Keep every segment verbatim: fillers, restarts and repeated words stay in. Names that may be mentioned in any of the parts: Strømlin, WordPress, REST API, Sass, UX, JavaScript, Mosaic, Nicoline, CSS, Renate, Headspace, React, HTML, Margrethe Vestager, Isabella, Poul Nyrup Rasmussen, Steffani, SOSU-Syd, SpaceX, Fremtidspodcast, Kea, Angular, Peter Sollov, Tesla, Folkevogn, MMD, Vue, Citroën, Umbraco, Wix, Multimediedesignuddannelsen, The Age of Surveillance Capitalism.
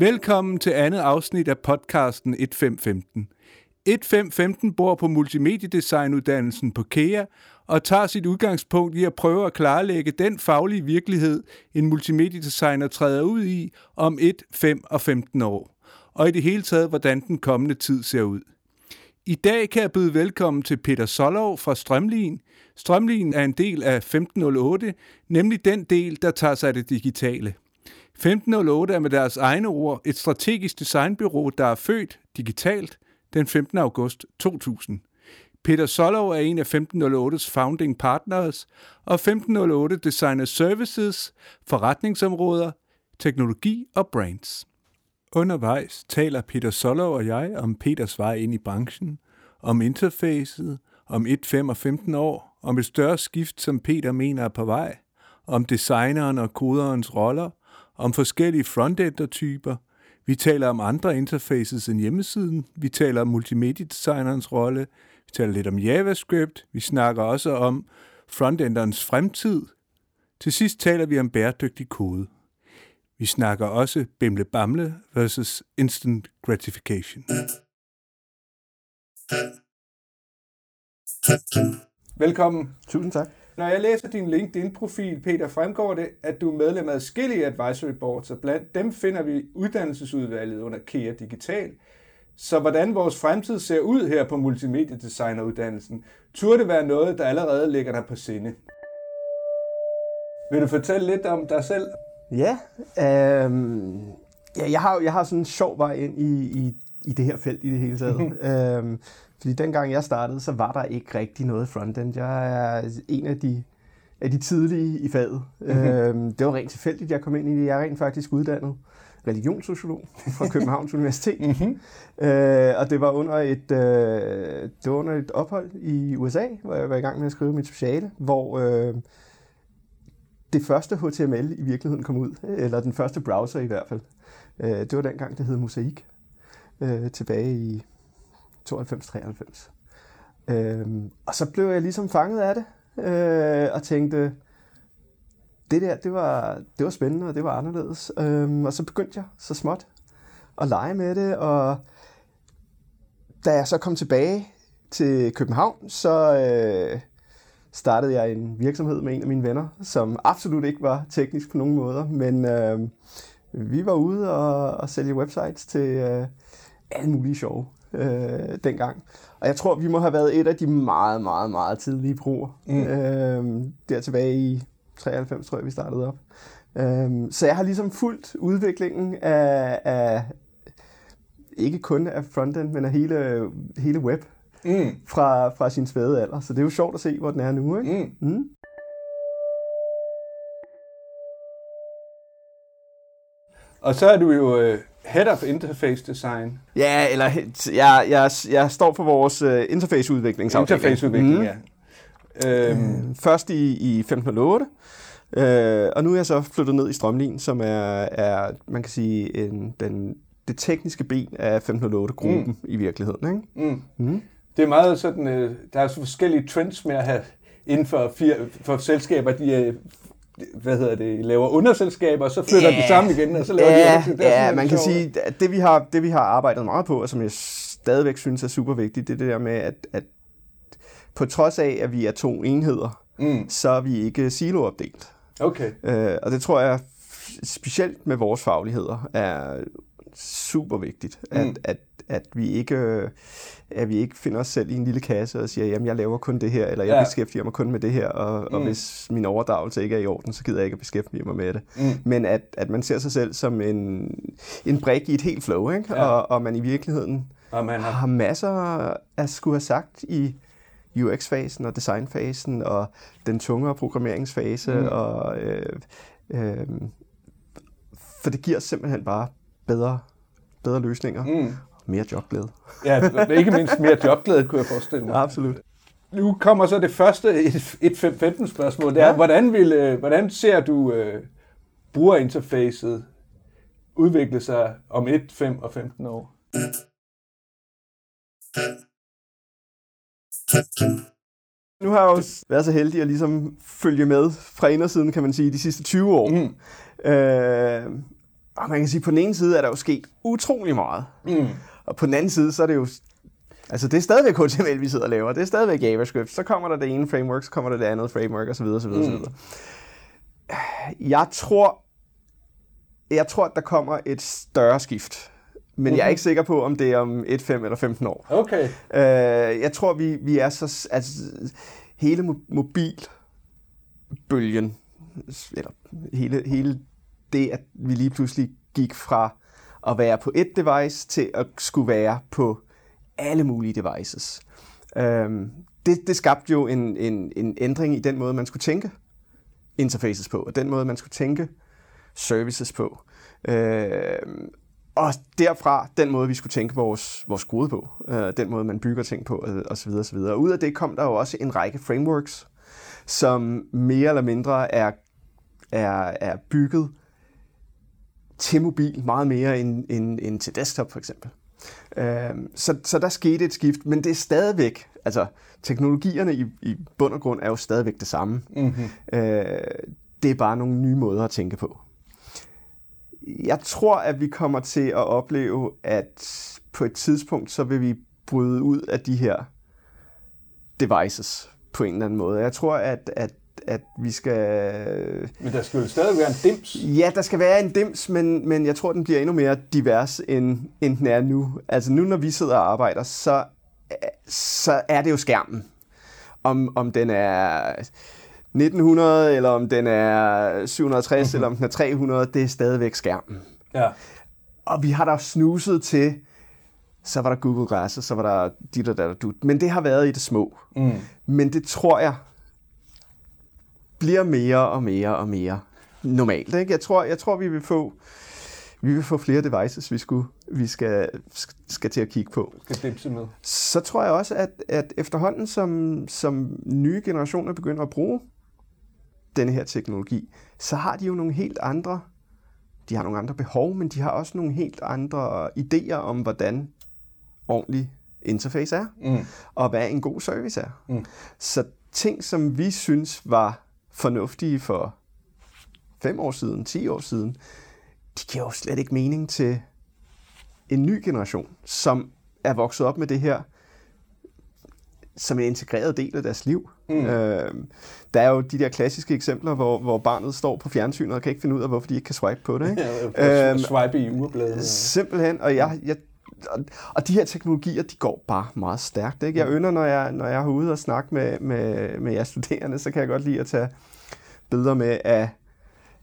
Velkommen til andet afsnit af podcasten femten femten. femten femten bor på Multimediedesignuddannelsen på Kea og tager sit udgangspunkt i at prøve at klarlægge den faglige virkelighed, en multimediedesigner træder ud i om et, fem og femten år, og i det hele taget, hvordan den kommende tid ser ud. I dag kan jeg byde velkommen til Peter Sollov fra Strømlin. Strømlin er en del af femten nul otte, nemlig den del, der tager sig af det digitale. femten nul otte er med deres egne ord et strategisk designbureau, der er født digitalt den femtende august to tusind. Peter Sollov er en af femten nul ottes founding partners, og femten nul otte designer services, forretningsområder, teknologi og brands. Undervejs taler Peter Sollov og jeg om Peters vej ind i branchen, om interfacet, om et, fem og femten år, om et større skift, som Peter mener er på vej, om designeren og koderens roller, om forskellige frontender-typer. Vi taler om andre interfaces end hjemmesiden. Vi taler om multimediedesignerens rolle. Vi taler lidt om JavaScript. Vi snakker også om frontenderens fremtid. Til sidst taler vi om bæredygtig kode. Vi snakker også bimle-bamle versus instant gratification. Velkommen. Tusind tak. Når jeg læser din LinkedIn-profil, Peter, fremgår det, at du er medlem af adskillige advisory boards, og blandt dem finder vi uddannelsesudvalget under Kea Digital. Så hvordan vores fremtid ser ud her på multimediedesigneruddannelsen, turde det være noget, der allerede ligger dig på sinde? Vil du fortælle lidt om dig selv? Ja, øh, ja jeg, har, jeg har sådan en sjov vej ind i, i, i det her felt i det hele taget. øh, Fordi dengang jeg startede, så var der ikke rigtig noget frontend. Jeg er en af de, af de tidlige i faget. Mm-hmm. Øhm, det var rent tilfældigt, jeg kom ind i det. Jeg er rent faktisk uddannet religionssociolog fra Københavns Universitet. Mm-hmm. Øh, og det var, under et, øh, det var under et ophold i U S A, hvor jeg var i gang med at skrive mit speciale, hvor øh, det første H T M L i virkeligheden kom ud. Eller den første browser i hvert fald. Øh, det var dengang, det hed Mosaic. Øh, tilbage i tooghalvfems treoghalvfems. Øhm, og så blev jeg ligesom fanget af det, øh, og tænkte, det der, det var, det var spændende, og det var anderledes. Øhm, og så begyndte jeg så småt at lege med det, og da jeg så kom tilbage til København, så øh, startede jeg en virksomhed med en af mine venner, som absolut ikke var teknisk på nogen måder, men øh, vi var ude og, og sælge websites til øh, alle mulige sjove. Øh, dengang. Og jeg tror, vi må have været et af de meget, meget, meget tidlige bruger. Mm. Øh, der tilbage i treoghalvfems, tror jeg, vi startede op. Øh, så jeg har ligesom fulgt udviklingen af, af ikke kun af frontend, men af hele, hele web mm. fra, fra sin spæde alder. Så det er jo sjovt at se, hvor den er nu, ikke? Mm. Mm. Og så er du jo øh Head of Interface Design. Ja, eller jeg, jeg, jeg står for vores uh, interfaceudviklingsafdeling. Interfaceudvikling, mm. ja. Øhm. Øh, først i, i femten nul otte, øh, og nu er jeg så flyttet ned i Strømlin, som er, er man kan sige, en, den, det tekniske ben af femten nul otte-gruppen mm. i virkeligheden. Ikke? Mm. Mm. Det er meget sådan, øh, der er så forskellige trends med at have inden for, fire, for selskaber, de er øh, hvad hedder det, laver underselskaber, og så flytter yeah. de sammen igen, og så laver yeah. de det. Ja, yeah. man kan sige, at det vi, har, det vi har arbejdet meget på, og som jeg stadigvæk synes er super vigtigt, det er det der med, at, at på trods af, at vi er to enheder, mm. så er vi ikke siloopdelt. Okay. Øh, og det tror jeg, specielt med vores fagligheder, er super vigtigt, at, mm. at, at, vi ikke, at vi ikke finder os selv i en lille kasse og siger, jamen jeg laver kun det her, eller jeg ja. beskæftiger mig kun med det her, og, mm. og hvis min overdragelse ikke er i orden, så gider jeg ikke at beskæftige mig med det. Mm. Men at, at man ser sig selv som en, en brik i et helt flow, ikke? Ja. Og, og man i virkeligheden og man har... har masser at skulle have sagt i U X-fasen og designfasen og den tungere programmeringsfase, mm. og øh, øh, for det giver simpelthen bare bedre, bedre løsninger. Mm. Mere jobglæde. Ja, ikke mindst mere jobglæde, kunne jeg forestille mig. Ja, absolut. Nu kommer så det første et femten spørgsmål. Det er, ja. hvordan, vil, hvordan ser du øh, brugerinterfacet udvikle sig om et, fem og femten år? Nu har jeg jo været så heldig at ligesom følge med fra indersiden, kan man sige, de sidste tyve år. Mm. Øh, og man kan sige, at på den ene side er der jo sket utrolig meget. Mm. Og på den anden side, så er det jo... Altså, det er stadigvæk H T M L, vi sidder og laver. Det er stadigvæk JavaScript. Så kommer der det ene framework, så kommer der det andet framework, osv. osv. Mm. osv. Jeg tror... Jeg tror, at der kommer et større skift. Men mm-hmm. jeg er ikke sikker på, om det er om et, fem eller femten år. Okay. Øh, jeg tror, vi, vi er så... Altså, hele mobilbølgen, eller hele, hele det, at vi lige pludselig gik fra at være på et device, til at skulle være på alle mulige devices. Øhm, det, det skabte jo en, en, en ændring i den måde, man skulle tænke interfaces på, og den måde, man skulle tænke services på. Øhm, og derfra den måde, vi skulle tænke vores, vores kode på, øh, den måde, man bygger ting på, osv. osv. Og ud af det kom der jo også en række frameworks, som mere eller mindre er, er, er bygget til mobil meget mere end, end, end til desktop, for eksempel. Øhm, så, så der skete et skift, men det er stadigvæk, altså teknologierne i, i bund og grund er jo stadigvæk det samme. Mm-hmm. Øh, det er bare nogle nye måder at tænke på. Jeg tror, at vi kommer til at opleve, at på et tidspunkt, så vil vi bryde ud af de her devices på en eller anden måde. Jeg tror, at, at at vi skal... Men der skal jo stadig være en dims. Ja, der skal være en dims, men, men jeg tror, den bliver endnu mere divers, end, end den er nu. Altså nu, når vi sidder og arbejder, så, så er det jo skærmen. Om, om den er nitten hundrede, eller om den er syv hundrede og tres, mm-hmm. eller om den er tre hundrede, det er stadigvæk skærmen. Ja. Og vi har da snuset til, så var der Google Glass, så var der dit og der, du. Men det har været i det små. Mm. Men det tror jeg, bliver mere og mere og mere normalt, ikke? Jeg tror, jeg tror, vi vil få, vi vil få flere devices, vi skulle, vi skal, skal til at kigge på. Skal dimse med. Så tror jeg også, at, at efterhånden, som, som nye generationer begynder at bruge denne her teknologi, så har de jo nogle helt andre, de har nogle andre behov, men de har også nogle helt andre idéer om, hvordan ordentlig interface er, mm. og hvad en god service er. Mm. Så ting, som vi synes var fornuftige for fem år siden, ti år siden, de giver jo slet ikke mening til en ny generation, som er vokset op med det her som en integreret del af deres liv. Mm. Øh, der er jo de der klassiske eksempler, hvor, hvor barnet står på fjernsynet og kan ikke finde ud af, hvorfor de ikke kan swipe på det. Ikke? Ja, øh, swipe i ugebladet. Simpelthen, og jeg... jeg Og de her teknologier, de går bare meget stærkt, ikke? Jeg ynder, når jeg, når jeg er ude og snakke med, med, med jer studerende, så kan jeg godt lide at tage billeder med af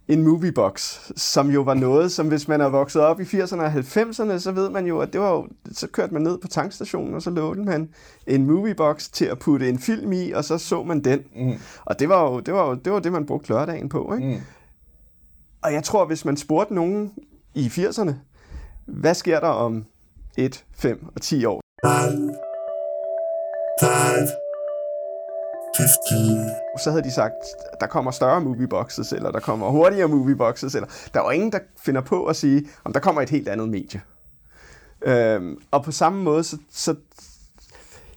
en moviebox, som jo var noget, som hvis man er vokset op i firserne og halvfemserne, så ved man jo, at det var jo, så kørte man ned på tankstationen, og så lånte man en moviebox til at putte en film i, og så så man den. Mm. Og det var jo det, var jo, det, var det man brugte lørdagen på, ikke? Mm. Og jeg tror, hvis man spurgte nogen i firserne, hvad sker der om et, fem og ti år. Så havde de sagt, der kommer større movieboxes, eller der kommer hurtigere movieboxes, eller der er jo ingen, der finder på at sige, om der kommer et helt andet medie. Øhm, og på samme måde, så, så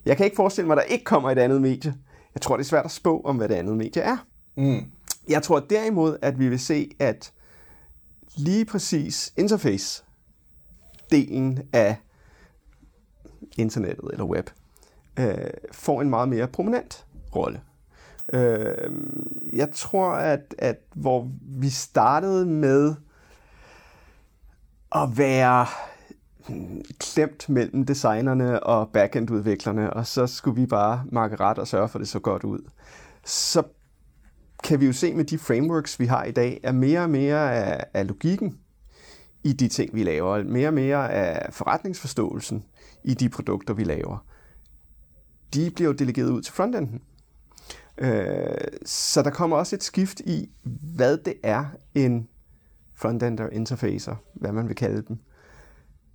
jeg kan ikke forestille mig, at der ikke kommer et andet medie. Jeg tror, det er svært at spå om, hvad det andet medie er. Mm. Jeg tror derimod, at vi vil se, at lige præcis interface delen af internettet eller web, øh, får en meget mere prominent rolle. Øh, jeg tror, at, at hvor vi startede med at være klemt mellem designerne og backendudviklerne, og så skulle vi bare makke ret og sørge for, det så godt ud, så kan vi jo se med de frameworks, vi har i dag, er mere og mere af, af logikken i de ting, vi laver, mere og mere af forretningsforståelsen i de produkter, vi laver, de bliver jo delegeret ud til frontenden. Øh, så der kommer også et skift i, hvad det er, en frontender, interfacer, hvad man vil kalde dem,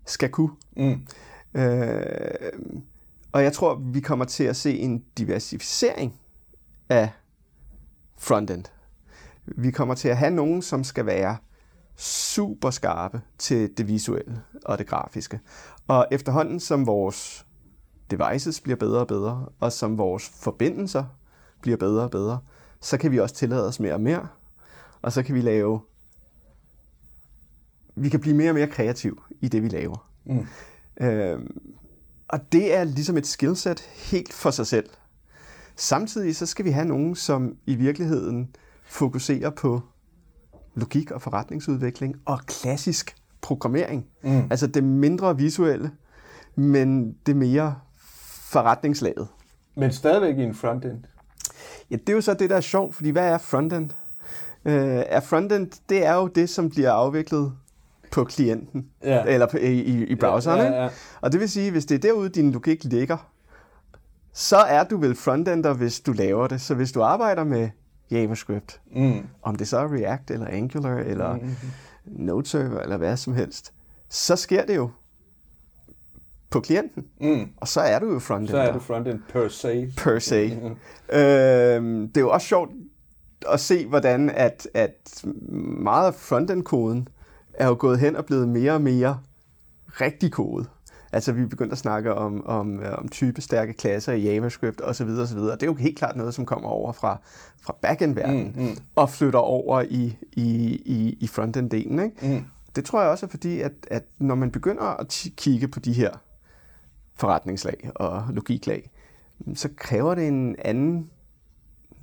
skal kunne. Mm. Øh, og jeg tror, vi kommer til at se en diversificering af frontend. Vi kommer til at have nogen, som skal være super skarpe til det visuelle og det grafiske. Og efterhånden, som vores devices bliver bedre og bedre, og som vores forbindelser bliver bedre og bedre, så kan vi også tillade os mere og mere, og så kan vi lave... Vi kan blive mere og mere kreative i det, vi laver. Mm. Øhm, og det er ligesom et skillset helt for sig selv. Samtidig så skal vi have nogen, som i virkeligheden fokuserer på logik og forretningsudvikling og klassisk programmering. Mm. Altså det mindre visuelle, men det mere forretningslaget. Men stadigvæk i en frontend? Ja, det er jo så det, der er sjovt, fordi hvad er frontend? Øh, er frontend, det er jo det, som bliver afviklet på klienten, ja. eller på, i, i browseren. Ja, ja, ja. Og det vil sige, hvis det er derude, din logik ligger, så er du vel frontender, hvis du laver det. Så hvis du arbejder med JavaScript, mm. om det så er React, eller Angular, eller mm-hmm. Node server, eller hvad som helst, så sker det jo på klienten, mm. og så er du jo frontend. Så er du frontend per se. Per se. øhm, det er jo også sjovt at se, hvordan at, at meget af frontend-koden er jo gået hen og blevet mere og mere rigtig kode. Altså, vi er begyndt at snakke om, om, om typestærke klasser i JavaScript osv. osv. Det er jo helt klart noget, som kommer over fra, fra backend-verdenen mm, mm. og flytter over i, i, i, i frontend-delen. Ikke? Mm. Det tror jeg også er fordi, at, at når man begynder at kigge på de her forretningslag og logiklag, så kræver det en anden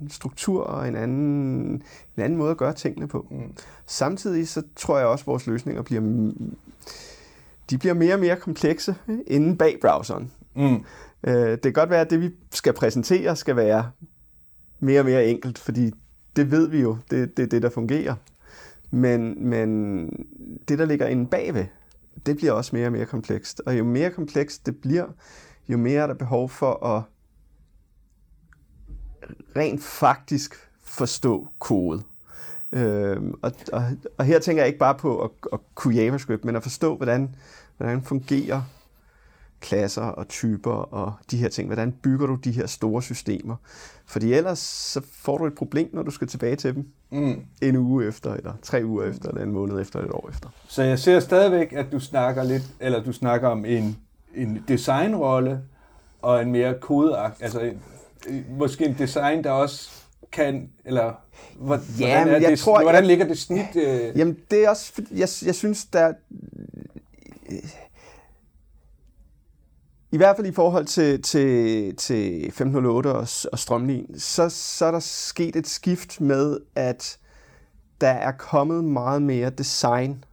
struktur og en anden, en anden måde at gøre tingene på. Mm. Samtidig så tror jeg også, at vores løsninger bliver, de bliver mere og mere komplekse inde bag browseren. Mm. Det kan godt være, at det vi skal præsentere skal være mere og mere enkelt, fordi det ved vi jo, det, det er det, der fungerer. Men, men det, der ligger inde bagved, det bliver også mere og mere komplekst. Og jo mere komplekst det bliver, jo mere er der behov for at rent faktisk forstå kode. Øhm, og, og, og her tænker jeg ikke bare på at, at kunne JavaScript, men at forstå, hvordan, hvordan fungerer klasser og typer og de her ting. Hvordan bygger du de her store systemer? Fordi ellers så får du et problem, når du skal tilbage til dem. Mm. En uge efter, eller tre uger efter, eller en måned efter, eller et år efter. Så jeg ser stadigvæk, at du snakker lidt, eller du snakker om en, en designrolle og en mere kodeagtig, altså en, måske en design, der også kan, eller hvordan, jamen, er det, jeg tror, hvordan jeg, ligger det snit? Øh... Jamen det er også, jeg, jeg synes, der i hvert fald i forhold til, til, til femten nul otte og, og Strømlin, så, så er der sket et skift med, at der er kommet meget mere design.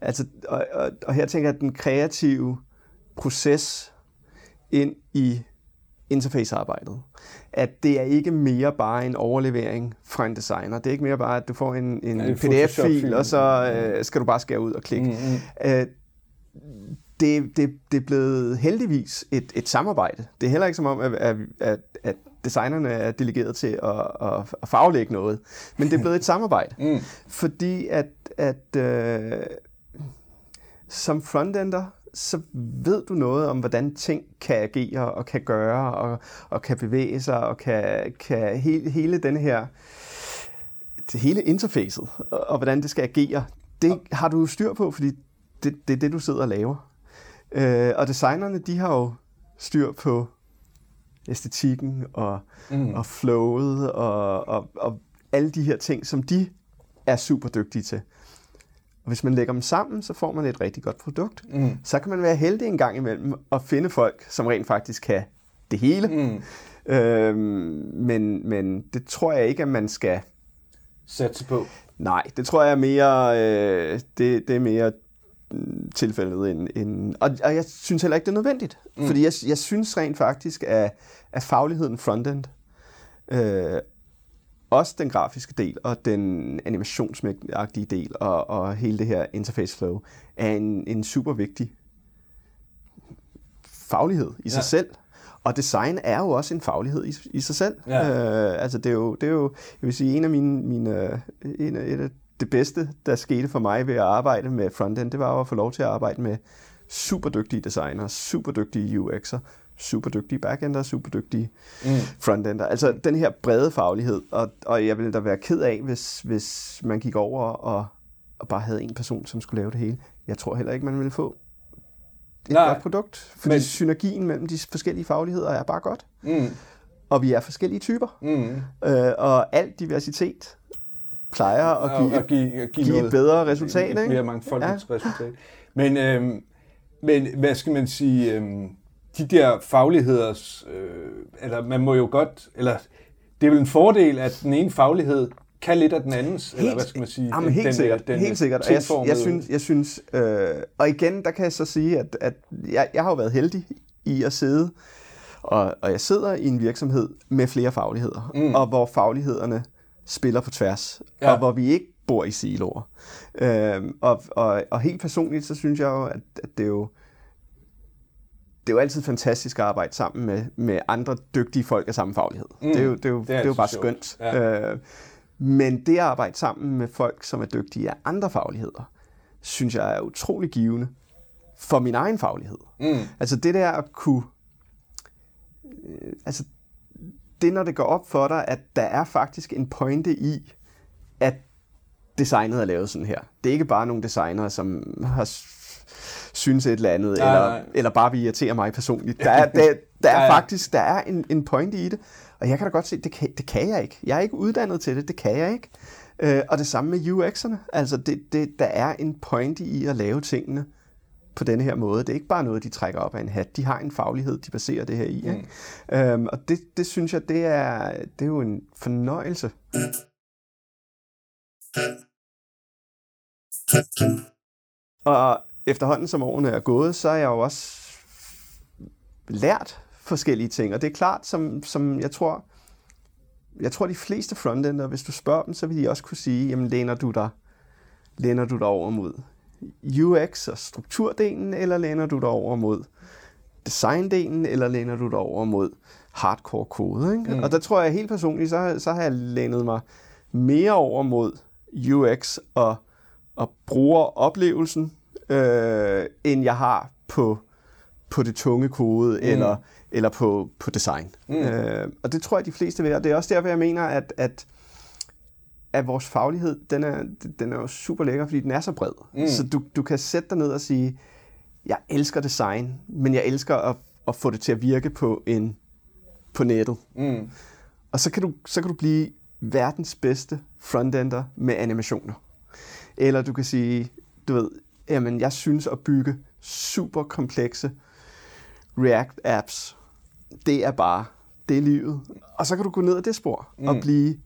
Altså, og, og, og her tænker jeg, at den kreative proces ind i interfacearbejdet. At det er ikke mere bare en overlevering fra en designer. Det er ikke mere bare, at du får en, en, ja, en P D F-fil, og så øh, skal du bare skære ud og klikke. Mm-hmm. Øh, Det, det, det er blevet heldigvis et, et samarbejde. Det er heller ikke som om, at, at, at designerne er delegeret til at, at, at faglægge noget, men det er blevet et samarbejde. Mm. Fordi at, at øh, som frontender, så ved du noget om, hvordan ting kan agere og kan gøre og, og kan bevæge sig og kan, kan hele, hele den her, hele interfacet og, og hvordan det skal agere. Det har du styr på, fordi det, det er det, du sidder og laver. Øh, og designerne, de har jo styr på æstetikken og, mm. og flowet og, og, og alle de her ting, som de er super dygtige til. Og hvis man lægger dem sammen, så får man et rigtig godt produkt. Mm. Så kan man være heldig en gang imellem at finde folk, som rent faktisk kan det hele. Mm. Øh, men, men det tror jeg ikke, at man skal sætte på. Nej, det tror jeg er mere... Øh, det, det er mere... tilfældet end... end og, og jeg synes heller ikke, det er nødvendigt. Mm. Fordi jeg, jeg synes rent faktisk, at, at fagligheden frontend, øh, også den grafiske del og den animationsmægtige del og, og hele det her interface flow, er en, en super vigtig faglighed i sig ja. selv. Og design er jo også en faglighed i, i sig selv. Ja. Øh, altså det er, jo, det er jo... Jeg vil sige, en af mine... mine en af, et af det bedste, der skete for mig ved at arbejde med frontend, det var at få lov til at arbejde med super dygtige designere, super dygtige U X'er, super dygtige backender, super dygtige mm. frontender. Altså den her brede faglighed, og, og jeg ville da være ked af, hvis, hvis man gik over og, og bare havde en person, som skulle lave det hele. Jeg tror heller ikke, man ville få et Nej, godt produkt, fordi men... synergien mellem de forskellige fagligheder er bare godt. Mm. Og vi er forskellige typer. Mm. Øh, og al diversitet plejer at give, at give, at give, give et bedre resultat. Et, et mere mangfoldigt ja. resultat. Men, øhm, men hvad skal man sige... Øhm, de der fagligheders, øh, eller man må jo godt, eller det er vel en fordel, at den ene faglighed kan lidt af den andens, helt, eller hvad skal man sige? Jamen, helt den, sikkert, den, helt sikkert. Jeg, jeg synes, jeg synes øh, og igen, der kan jeg så sige, at, at jeg, jeg har jo været heldig i at sidde, og, og jeg sidder i en virksomhed med flere fagligheder, mm. og hvor faglighederne spiller på tværs, ja. og hvor vi ikke bor i siloer. Øh, og, og, og helt personligt, så synes jeg jo, at, at det er jo, det er jo altid fantastisk at arbejde sammen med, med andre dygtige folk af samme faglighed. Mm, det er jo, det er jo, det er det er jo bare skønt. Ja. Øh, men det at arbejde sammen med folk, som er dygtige af andre fagligheder, synes jeg er utrolig givende for min egen faglighed. Mm. Altså det der at kunne... Øh, altså det, når det går op for dig, at der er faktisk en pointe i, at designet er lavet sådan her. Det er ikke bare nogle designere, som har... synes et eller andet, nej, eller, nej. eller bare vi irriterer mig personligt. Der er, der, der er faktisk der er en, en pointe i det, og jeg kan da godt se, det kan, det kan jeg ikke. Jeg er ikke uddannet til det, det kan jeg ikke. Øh, og det samme med U X'erne. Altså, det, det, der er en pointe i at lave tingene på denne her måde. Det er ikke bare noget, de trækker op af en hat. De har en faglighed, de baserer det her i. Ikke? Mm. Øhm, og det, det synes jeg, det er, det er jo en fornøjelse. Og efterhånden, som årene er gået, så har jeg jo også lært forskellige ting. Og det er klart, som, som jeg tror, jeg tror de fleste frontender, hvis du spørger dem, så vil de også kunne sige, jamen læner du dig, læner du dig over mod U X og strukturdelen, eller læner du dig over mod designdelen, eller læner du dig over mod hardcore kode. Ikke? Mm. Og der tror jeg helt personligt, så, så har jeg lænet mig mere over mod U X og, og brugeroplevelsen, Øh, end jeg har på, på det tunge kode, mm. eller, eller på, på design. Mm. Øh, og det tror jeg, de fleste vil. Og det er også derfor, jeg mener, at, at, at vores faglighed, den er, den er jo super lækker, fordi den er så bred. Mm. Så du, du kan sætte dig ned og sige, jeg elsker design, men jeg elsker at, at få det til at virke på, en, på nettet. Mm. Og så kan, du, så kan du blive verdens bedste frontender med animationer. Eller du kan sige, du ved, jamen, jeg synes at bygge super komplekse React-apps, det er bare, det er livet. Og så kan du gå ned ad det spor mm. og blive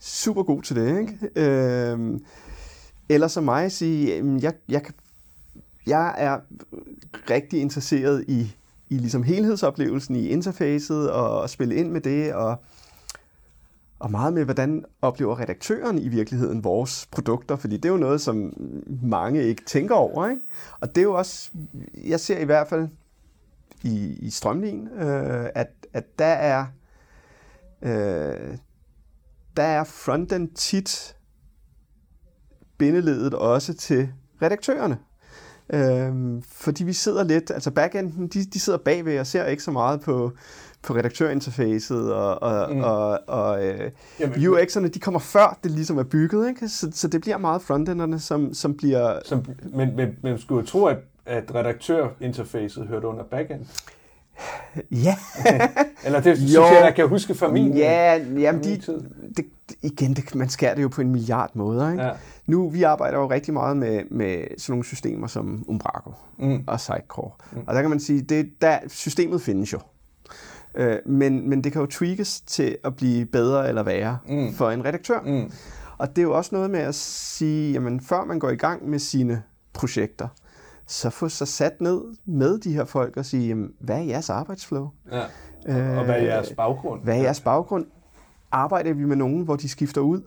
super god til det. Ikke? Øhm, eller som mig sige, jamen, jeg, jeg, jeg er rigtig interesseret i, i ligesom helhedsoplevelsen, i interfacet og, og spille ind med det, og, og meget med, hvordan oplever redaktøren i virkeligheden vores produkter, fordi det er jo noget, som mange ikke tænker over, ikke? Og det er jo også, jeg ser i hvert fald i, i Strømlin, øh, at, at der er øh, der er frontend tit bindeledet også til redaktørerne. Øh, fordi vi sidder lidt, altså backenden, de, de sidder bagved og ser ikke så meget på på redaktørinterfacet, og, og, mm. og, og øh, U X'erne, de kommer før det ligesom er bygget, ikke? Så, så det bliver meget frontenderne, som, som bliver... Som, men, men man skulle jo tro, at, at redaktørinterfacet hørte under backend. Ja. Eller det synes jo. Jeg, jeg kan huske fra min ja, jamen de, det, igen, det, man skærer det jo på en milliard måder, ikke? Ja. Nu, vi arbejder jo rigtig meget med, med sådan nogle systemer som Umbraco mm. og Sitecore. Mm. Og der kan man sige, det, der, systemet findes jo. Men, men det kan jo tweakes til at blive bedre eller værre mm. for en redaktør. Mm. Og det er jo også noget med at sige, jamen før man går i gang med sine projekter, så få sig sat ned med de her folk og sige, jamen, hvad er jeres arbejdsflow? Ja. Øh, og hvad er jeres baggrund? Hvad er jeres baggrund? Arbejder vi med nogen, hvor de skifter ud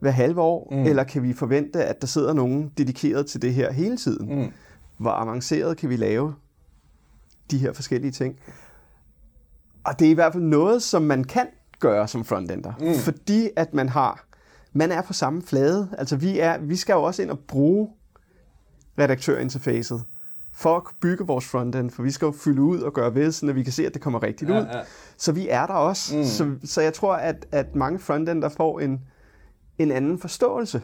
hver halve år? Mm. Eller kan vi forvente, at der sidder nogen dedikeret til det her hele tiden? Mm. Hvor avanceret kan vi lave de her forskellige ting? Og det er i hvert fald noget, som man kan gøre som frontender, mm. fordi at man har man er på samme flade. Altså vi, er, vi skal jo også ind og bruge redaktørinterfacet for at bygge vores frontend, for vi skal jo fylde ud og gøre ved, så vi kan se, at det kommer rigtigt ja, ja. ud. Så vi er der også. Mm. Så, så jeg tror, at, at mange frontender får en, en anden forståelse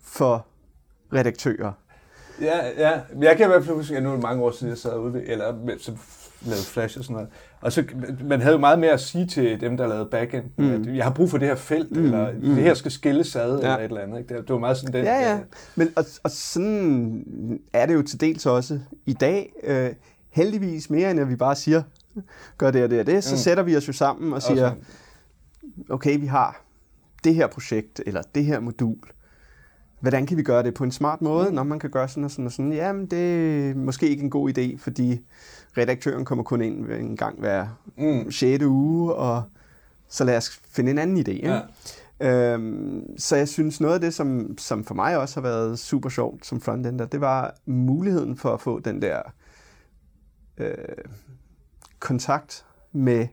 for redaktører. Ja, ja. Jeg kan i hvert fald huske, at nu er det mange år siden, jeg sad ude, eller lavede Flash og sådan noget. Og så, man havde jo meget mere at sige til dem, der lavede backend. Mm. Jeg har brug for det her felt, mm. eller mm. det her skal skilles ad, ja. eller et eller andet. Ikke? Det var meget sådan den. Ja, ja. Men, og, og sådan er det jo til dels også i dag. Øh, heldigvis mere, end at vi bare siger, gør det og det og det. Så mm. sætter vi os jo sammen og siger, også. okay, vi har det her projekt, eller det her modul. Hvordan kan vi gøre det på en smart måde, når man kan gøre sådan og sådan og sådan? Jamen, det er måske ikke en god idé, fordi redaktøren kommer kun ind en gang hver mm. sjette uge, og så lad os finde en anden idé. Ikke? Ja. Øhm, så jeg synes, noget af det, som, som for mig også har været super sjovt som frontender, det var muligheden for at få den der øh, kontakt med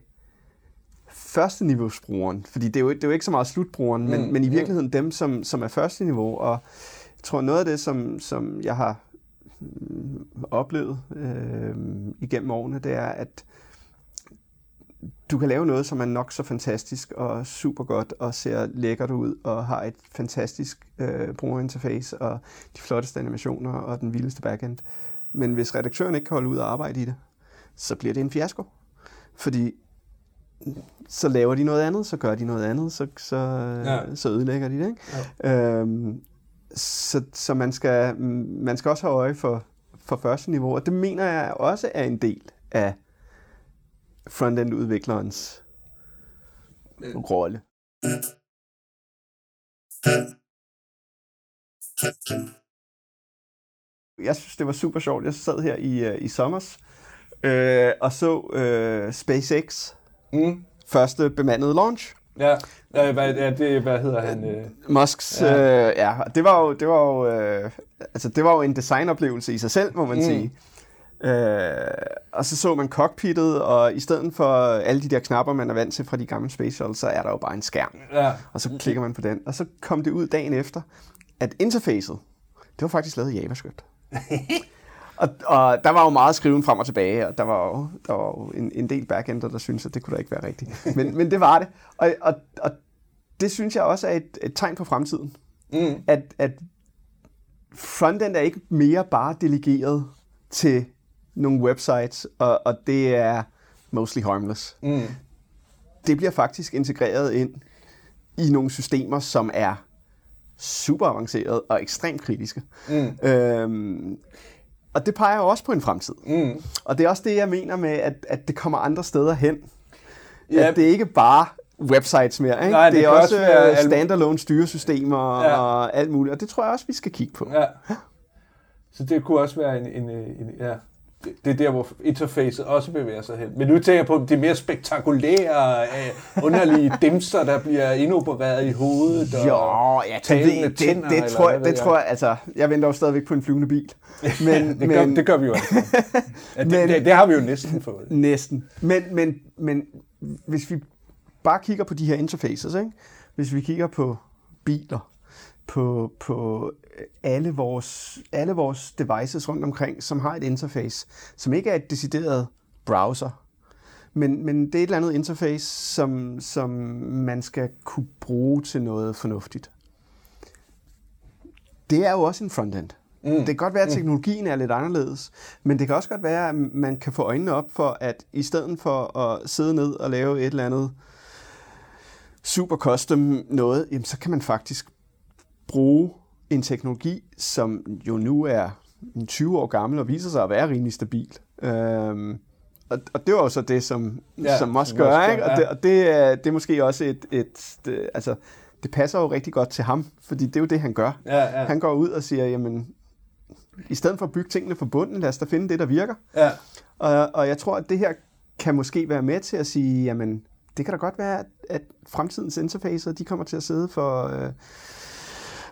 første niveausbrugeren, fordi det er, jo, det er jo ikke så meget slutbrugeren, mm. men, men i virkeligheden dem, som, som er første niveau, og jeg tror noget af det, som, som jeg har oplevet øh, igennem årene, det er, at du kan lave noget, som er nok så fantastisk og super godt, og ser lækkert ud, og har et fantastisk øh, brugerinterface, og de flotteste animationer, og den vildeste backend. Men hvis redaktøren ikke kan holde ud og arbejde i det, så bliver det en fiasko, fordi så laver de noget andet, så gør de noget andet, så, så, ja. så ødelægger de det. Ikke? Ja. Øhm, så så man, skal, man skal også have øje for, for første niveau, og det mener jeg også er en del af frontend-udviklerens øh. rolle. Jeg synes, det var super sjovt. Jeg sad her i, i sommers øh, og så øh, SpaceX. Mm. Første bemandede launch. Ja, ja, hvad, ja det, hvad hedder han? Øh? Musks, ja. Øh, ja, det var jo, det var jo, øh, altså det var jo en designoplevelse i sig selv, må man mm. sige. Øh, og så så man cockpittet, og i stedet for alle de der knapper, man er vant til fra de gamle Space Shuttle, så er der jo bare en skærm. Ja. Og så klikker man på den, og så kom det ud dagen efter, at interfacet, det var faktisk lavet i JavaScript. Og, og der var jo meget skriven frem og tilbage, og der var jo, der var jo en, en del backender, der syntes, at det kunne da ikke være rigtigt. Men, men det var det. Og, og, og det synes jeg også er et, et tegn på fremtiden. Mm. At, at frontend er ikke mere bare delegeret til nogle websites, og, og det er mostly harmless. Mm. Det bliver faktisk integreret ind i nogle systemer, som er super avancerede og ekstremt kritiske. Mm. Øhm, Og det peger også på en fremtid. Mm. Og det er også det, jeg mener med, at, at det kommer andre steder hen. Yep. At det ikke bare websites mere. Ikke? Nej, det, det er også, også standalone styresystemer ja. og alt muligt. Og det tror jeg også, vi skal kigge på. Ja. Så det kunne også være en... en, en ja. Det er der, hvor interfacet også bevæger sig hen. Men nu tænker jeg på de mere spektakulære, øh, underlige dimser, der bliver indopereret i hovedet. Og jo, ja, talende det, tænder. Det, det, tror, eller, jeg, det jeg. tror jeg, altså, jeg venter jo stadigvæk på en flyvende bil. Men, det, gør, men, det gør vi jo altså. Ja, det, men, det, det har vi jo næsten fået. Næsten. Men, men, men hvis vi bare kigger på de her interfaces, ikke? Hvis vi kigger på biler, på, på alle vores, alle vores devices rundt omkring, som har et interface, som ikke er et decideret browser, men, men det er et eller andet interface, som, som man skal kunne bruge til noget fornuftigt. Det er jo også en frontend. Mm. Det kan godt være, at teknologien er lidt anderledes, men det kan også godt være, at man kan få øjnene op for, at i stedet for at sidde ned og lave et eller andet super custom noget, jamen så kan man faktisk bruge en teknologi, som jo nu er tyve år gammel og viser sig at være rimelig stabil. Øhm, og, og det var jo så det, som, ja, som Musk gør, Musk, ikke? Ja. Og, det, og det, er, det er måske også et... et det, altså, det passer jo rigtig godt til ham, fordi det er jo det, han gør. Ja, ja. Han går ud og siger, jamen, i stedet for at bygge tingene fra bunden, lad os da finde det, der virker. Ja. Og, og jeg tror, at det her kan måske være med til at sige, jamen, det kan da godt være, at fremtidens interfacer, de kommer til at sidde for... Øh,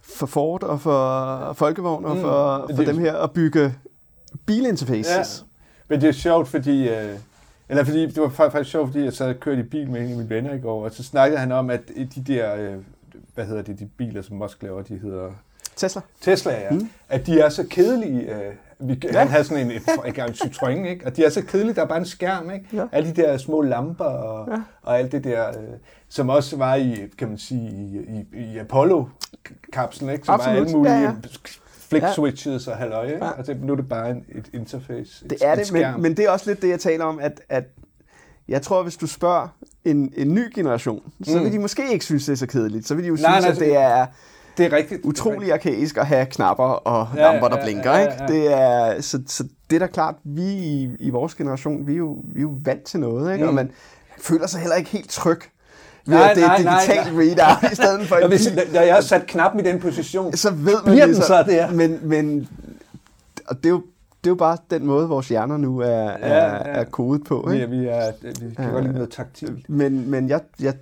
for Ford og for Folkevogn og for, mm, for dem her at bygge bilinterfaces. Ja, men det er sjovt, fordi, øh, eller fordi det var faktisk sjovt, fordi jeg sad og kørte i bil med en af mine venner i går, og så snakkede han om, at de der øh, hvad hedder det, de biler, som Musk laver, de hedder... Tesla. Tesla, ja. Mm. At de er så kedelige... Øh, vi, ja. Han havde sådan en, en, en, en Citroën, ikke? Og de er så kedelige, der er bare en skærm, ikke? Ja. Alle de der små lamper og, ja. og alt det der, øh, som også var i, kan man sige, i, i, i Apollo-kapslen, ikke? Som absolut. Var alle mulige... Ja, ja. Flick-switches og halløj, ikke? Ja. Altså, nu er det bare en, et interface, et, det er det, men, men det er også lidt det, jeg taler om, at, at jeg tror, at hvis du spørger en, en ny generation, så mm. vil de måske ikke synes, det er så kedeligt. Så vil de jo nej, synes, nej, at det er, det er rigtigt, utrolig det er rigtigt. Arkaisk at have knapper og ja, lamper, der ja, blinker, ja, ja, ja. Ikke? Det er, så, så det er da klart, vi i, i vores generation, vi er jo, vi er jo vant til noget, ikke? Mm. Og man føler sig heller ikke helt tryg. Ved nej, at det er digitalt readout i stedet for... Hvis, når jeg har sat knappen i den position, så ved man det, så, så det er. Men, men og det, er jo, det er jo bare den måde, vores hjerner nu er, ja, ja. er, er kodet på. Ikke? Ja, vi, er, vi kan godt lide noget taktilt. Men, men jeg, jeg,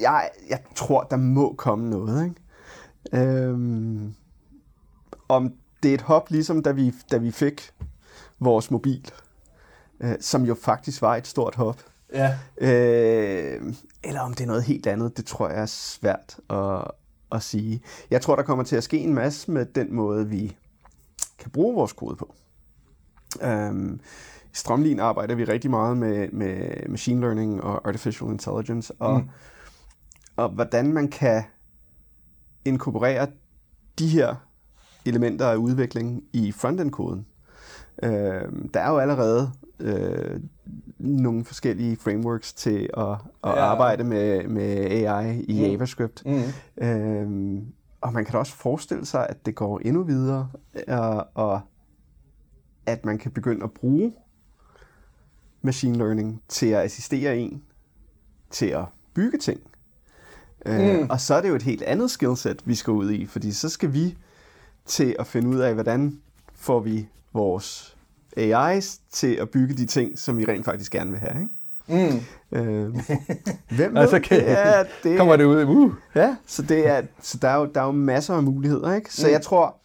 jeg, jeg tror, der må komme noget. Ikke? Øhm, om det er et hop, ligesom da vi, da vi fik vores mobil, øh, som jo faktisk var et stort hop. Ja. Øh, eller om det er noget helt andet, det tror jeg er svært at, at sige. Jeg tror, der kommer til at ske en masse med den måde, vi kan bruge vores kode på. Øh, I Strømlin arbejder vi rigtig meget med, med machine learning og artificial intelligence, og, mm. og hvordan man kan inkorporere de her elementer af udvikling i frontend-koden. Øh, der er jo allerede Øh, nogle forskellige frameworks til at, at ja. arbejde med, med A I i mm. JavaScript. Mm. Øhm, og man kan da også forestille sig, at det går endnu videre, og, og at man kan begynde at bruge machine learning til at assistere en, til at bygge ting. Mm. Øh, og så er det jo et helt andet skillset, vi skal ud i, fordi så skal vi til at finde ud af, hvordan får vi vores A I's til at bygge de ting, som vi rent faktisk gerne vil have, ikke? Mm. Øh, hvem altså, okay. det er, det er, kommer det ud i uh. Ja, så, det er, så der, er jo, der er jo masser af muligheder, ikke? Så mm. jeg tror,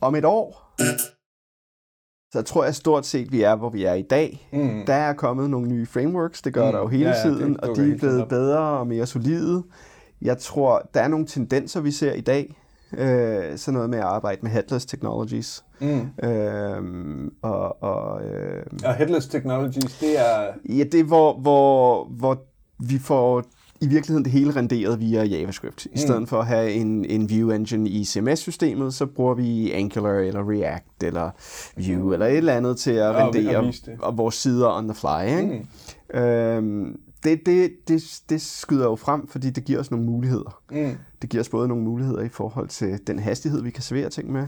om et år, så tror jeg stort set, vi er, hvor vi er i dag. Mm. Der er kommet nogle nye frameworks, det gør mm. der jo hele ja, tiden, det, det og de er blevet bedre og mere solide. Jeg tror, der er nogle tendenser, vi ser i dag. Øh, sådan noget med at arbejde med headless technologies. Mm. Øhm, og, og, øh, og headless technologies, det er... Ja, det er, hvor, hvor, hvor vi får i virkeligheden det hele renderet via JavaScript. Mm. I stedet for at have en, en Vue engine i C M S-systemet, så bruger vi Angular eller React eller Vue mm. eller et eller andet til at rendere og, og vores sider on the fly. Ikke? Mm. Øhm, Det, det, det, det skyder jo frem, fordi det giver os nogle muligheder. Mm. Det giver os både nogle muligheder i forhold til den hastighed, vi kan servere ting med.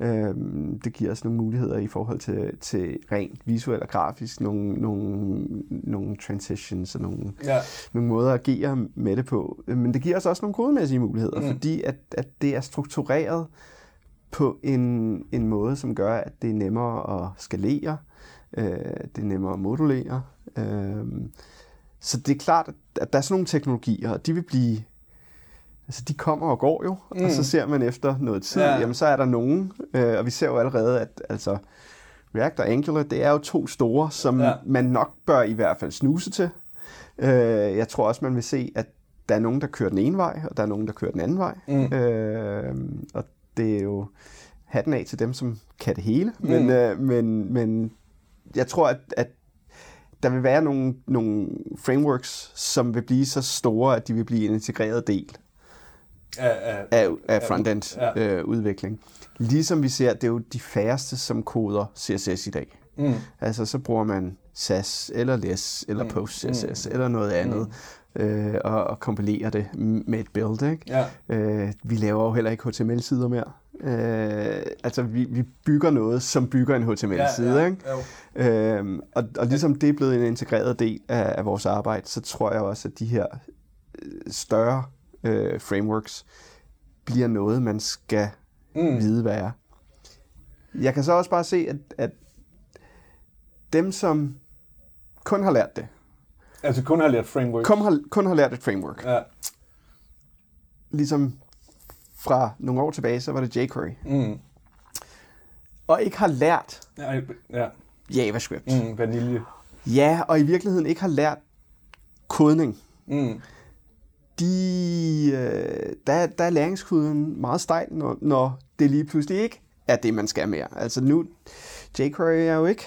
Øhm, det giver os nogle muligheder i forhold til, til rent visuelt og grafisk, nogle, nogle, nogle transitions og nogle, ja. nogle måder at agere med det på. Men det giver os også nogle kodemæssige muligheder, mm. fordi at, at det er struktureret på en, en måde, som gør, at det er nemmere at skalere, øh, det er nemmere at modulere. Øh, Så det er klart, at der er sådan nogle teknologier, og de vil blive... Altså, de kommer og går jo, mm. og så ser man efter noget tid, ja. jamen så er der nogen, øh, og vi ser jo allerede, at altså, React og Angular, det er jo to store, som ja. man nok bør i hvert fald snuse til. Øh, jeg tror også, man vil se, at der er nogen, der kører den ene vej, og der er nogen, der kører den anden vej. Mm. Øh, og det er jo hatten af til dem, som kan det hele. Mm. Men, øh, men, men jeg tror, at, at der vil være nogle, nogle frameworks, som vil blive så store, at de vil blive en integreret del af, af, af frontend-udvikling. Ja. Øh, ligesom vi ser, det er jo de færreste, som koder C S S i dag. Mm. Altså, så bruger man Sass, eller LESS, eller mm. PostCSS, mm. eller noget andet, mm. øh, og, og kompilerer det med et build, ikke? Ja. Øh, vi laver jo heller ikke H T M L-sider mere. Øh, altså, vi, vi bygger noget, som bygger en H T M L-side, ja, ja, ikke? Øhm, og, og ligesom det er blevet en integreret del af, af vores arbejde, så tror jeg også, at de her større øh, frameworks bliver noget, man skal mm. vide, hvad er. Jeg kan så også bare se, at, at dem, som kun har lært det, altså kun har lært framework, kun har, kun har lært et framework, ja. ligesom fra nogle år tilbage, så var det jQuery. Mm. Og ikke har lært ja, ja. JavaScript. Mm, vanilje. Ja, og i virkeligheden ikke har lært kodning. Mm. de, øh, der, der er læringskurven meget stejl, når, når det lige pludselig ikke er det, man skal mere. Altså nu, jQuery er jo ikke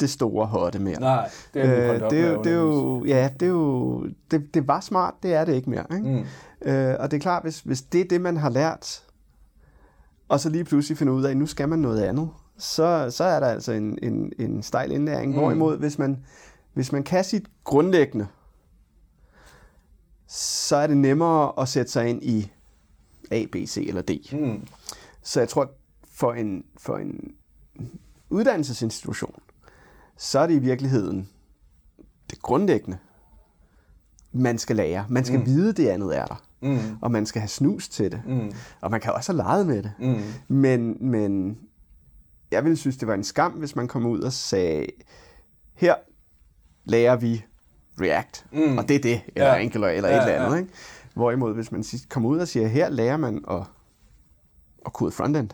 det store hotte mere. Nej, det er, øh, det, jo, det er jo, ja, det er jo, det, det var smart, det er det ikke mere. Ikke? Mm. Øh, og det er klart, hvis, hvis det er det, man har lært, og så lige pludselig finder ud af, at nu skal man noget andet, så, så er der altså en, en, en stejl indlæring. Mm. Hvorimod, hvis man, hvis man kan sit grundlæggende, så er det nemmere at sætte sig ind i A, B, C eller D. Mm. Så jeg tror, for en, for en uddannelsesinstitution, så er det i virkeligheden det grundlæggende, man skal lære. Man skal mm. vide, det andet er der. Mm. Og man skal have snus til det. Mm. Og man kan også have leget med det. Mm. Men, men jeg ville synes, det var en skam, hvis man kom ud og sagde, her lærer vi React, mm. og det er det, eller ja. Angular, eller ja, et eller andet. Ja. Ikke? Hvorimod, hvis man kommer ud og siger, her lærer man at, at kode frontend.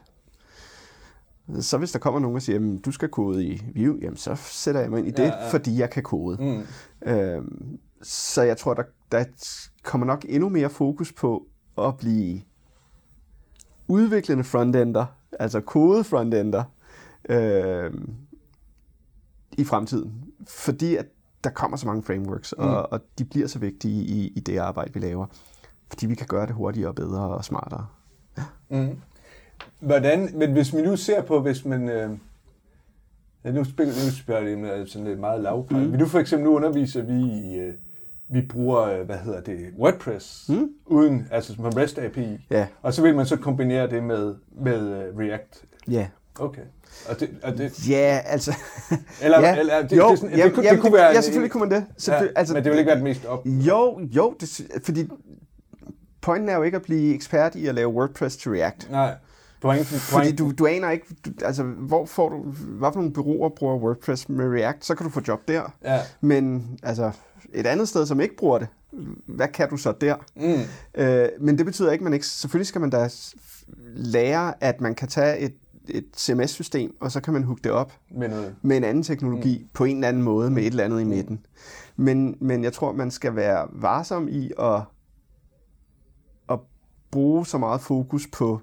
Så hvis der kommer nogen og siger, jamen, du skal kode i Vue, jamen, så sætter jeg mig ind i det, ja, ja. Fordi jeg kan kode. Mm. Øhm, så jeg tror, der, der kommer nok endnu mere fokus på at blive udviklende frontender, altså kode frontender, øhm, i fremtiden. Fordi at der kommer så mange frameworks, og, mm. og de bliver så vigtige i, i det arbejde, vi laver. Fordi vi kan gøre det hurtigere og bedre og smartere. Ja. Mm. Hvordan, men hvis man nu ser på, hvis man, øh, ja, nu spørger jeg det sådan lidt meget lavpræget, mm. vil du for eksempel nu undervise, at vi, øh, vi bruger, hvad hedder det, WordPress, mm. uden, altså som REST A P I, yeah. og så vil man så kombinere det med, med uh, React? Ja. Yeah. Okay. Og det, og det, ja, altså... eller, ja. eller det, jo, det, det, det, jamen, det kunne det, være... Ja, selvfølgelig en, kunne man det. Ja, altså, men det vil ikke være det mest op... Jo, jo, det, fordi pointen er jo ikke at blive ekspert i at lave WordPress til React. Nej. Point, point. Fordi du, du aner ikke, du, altså hvor får du, hvad for nogle bureauer bruger WordPress med React, så kan du få job der. Ja. Men altså et andet sted, som ikke bruger det, hvad kan du så der? Mm. Øh, men det betyder ikke, man ikke, selvfølgelig skal man da lære, at man kan tage et, et C M S-system, og så kan man hooke det op med, noget. med en anden teknologi mm. på en eller anden måde med et eller andet i midten. Men, men jeg tror, man skal være varsom i at, at bruge så meget fokus på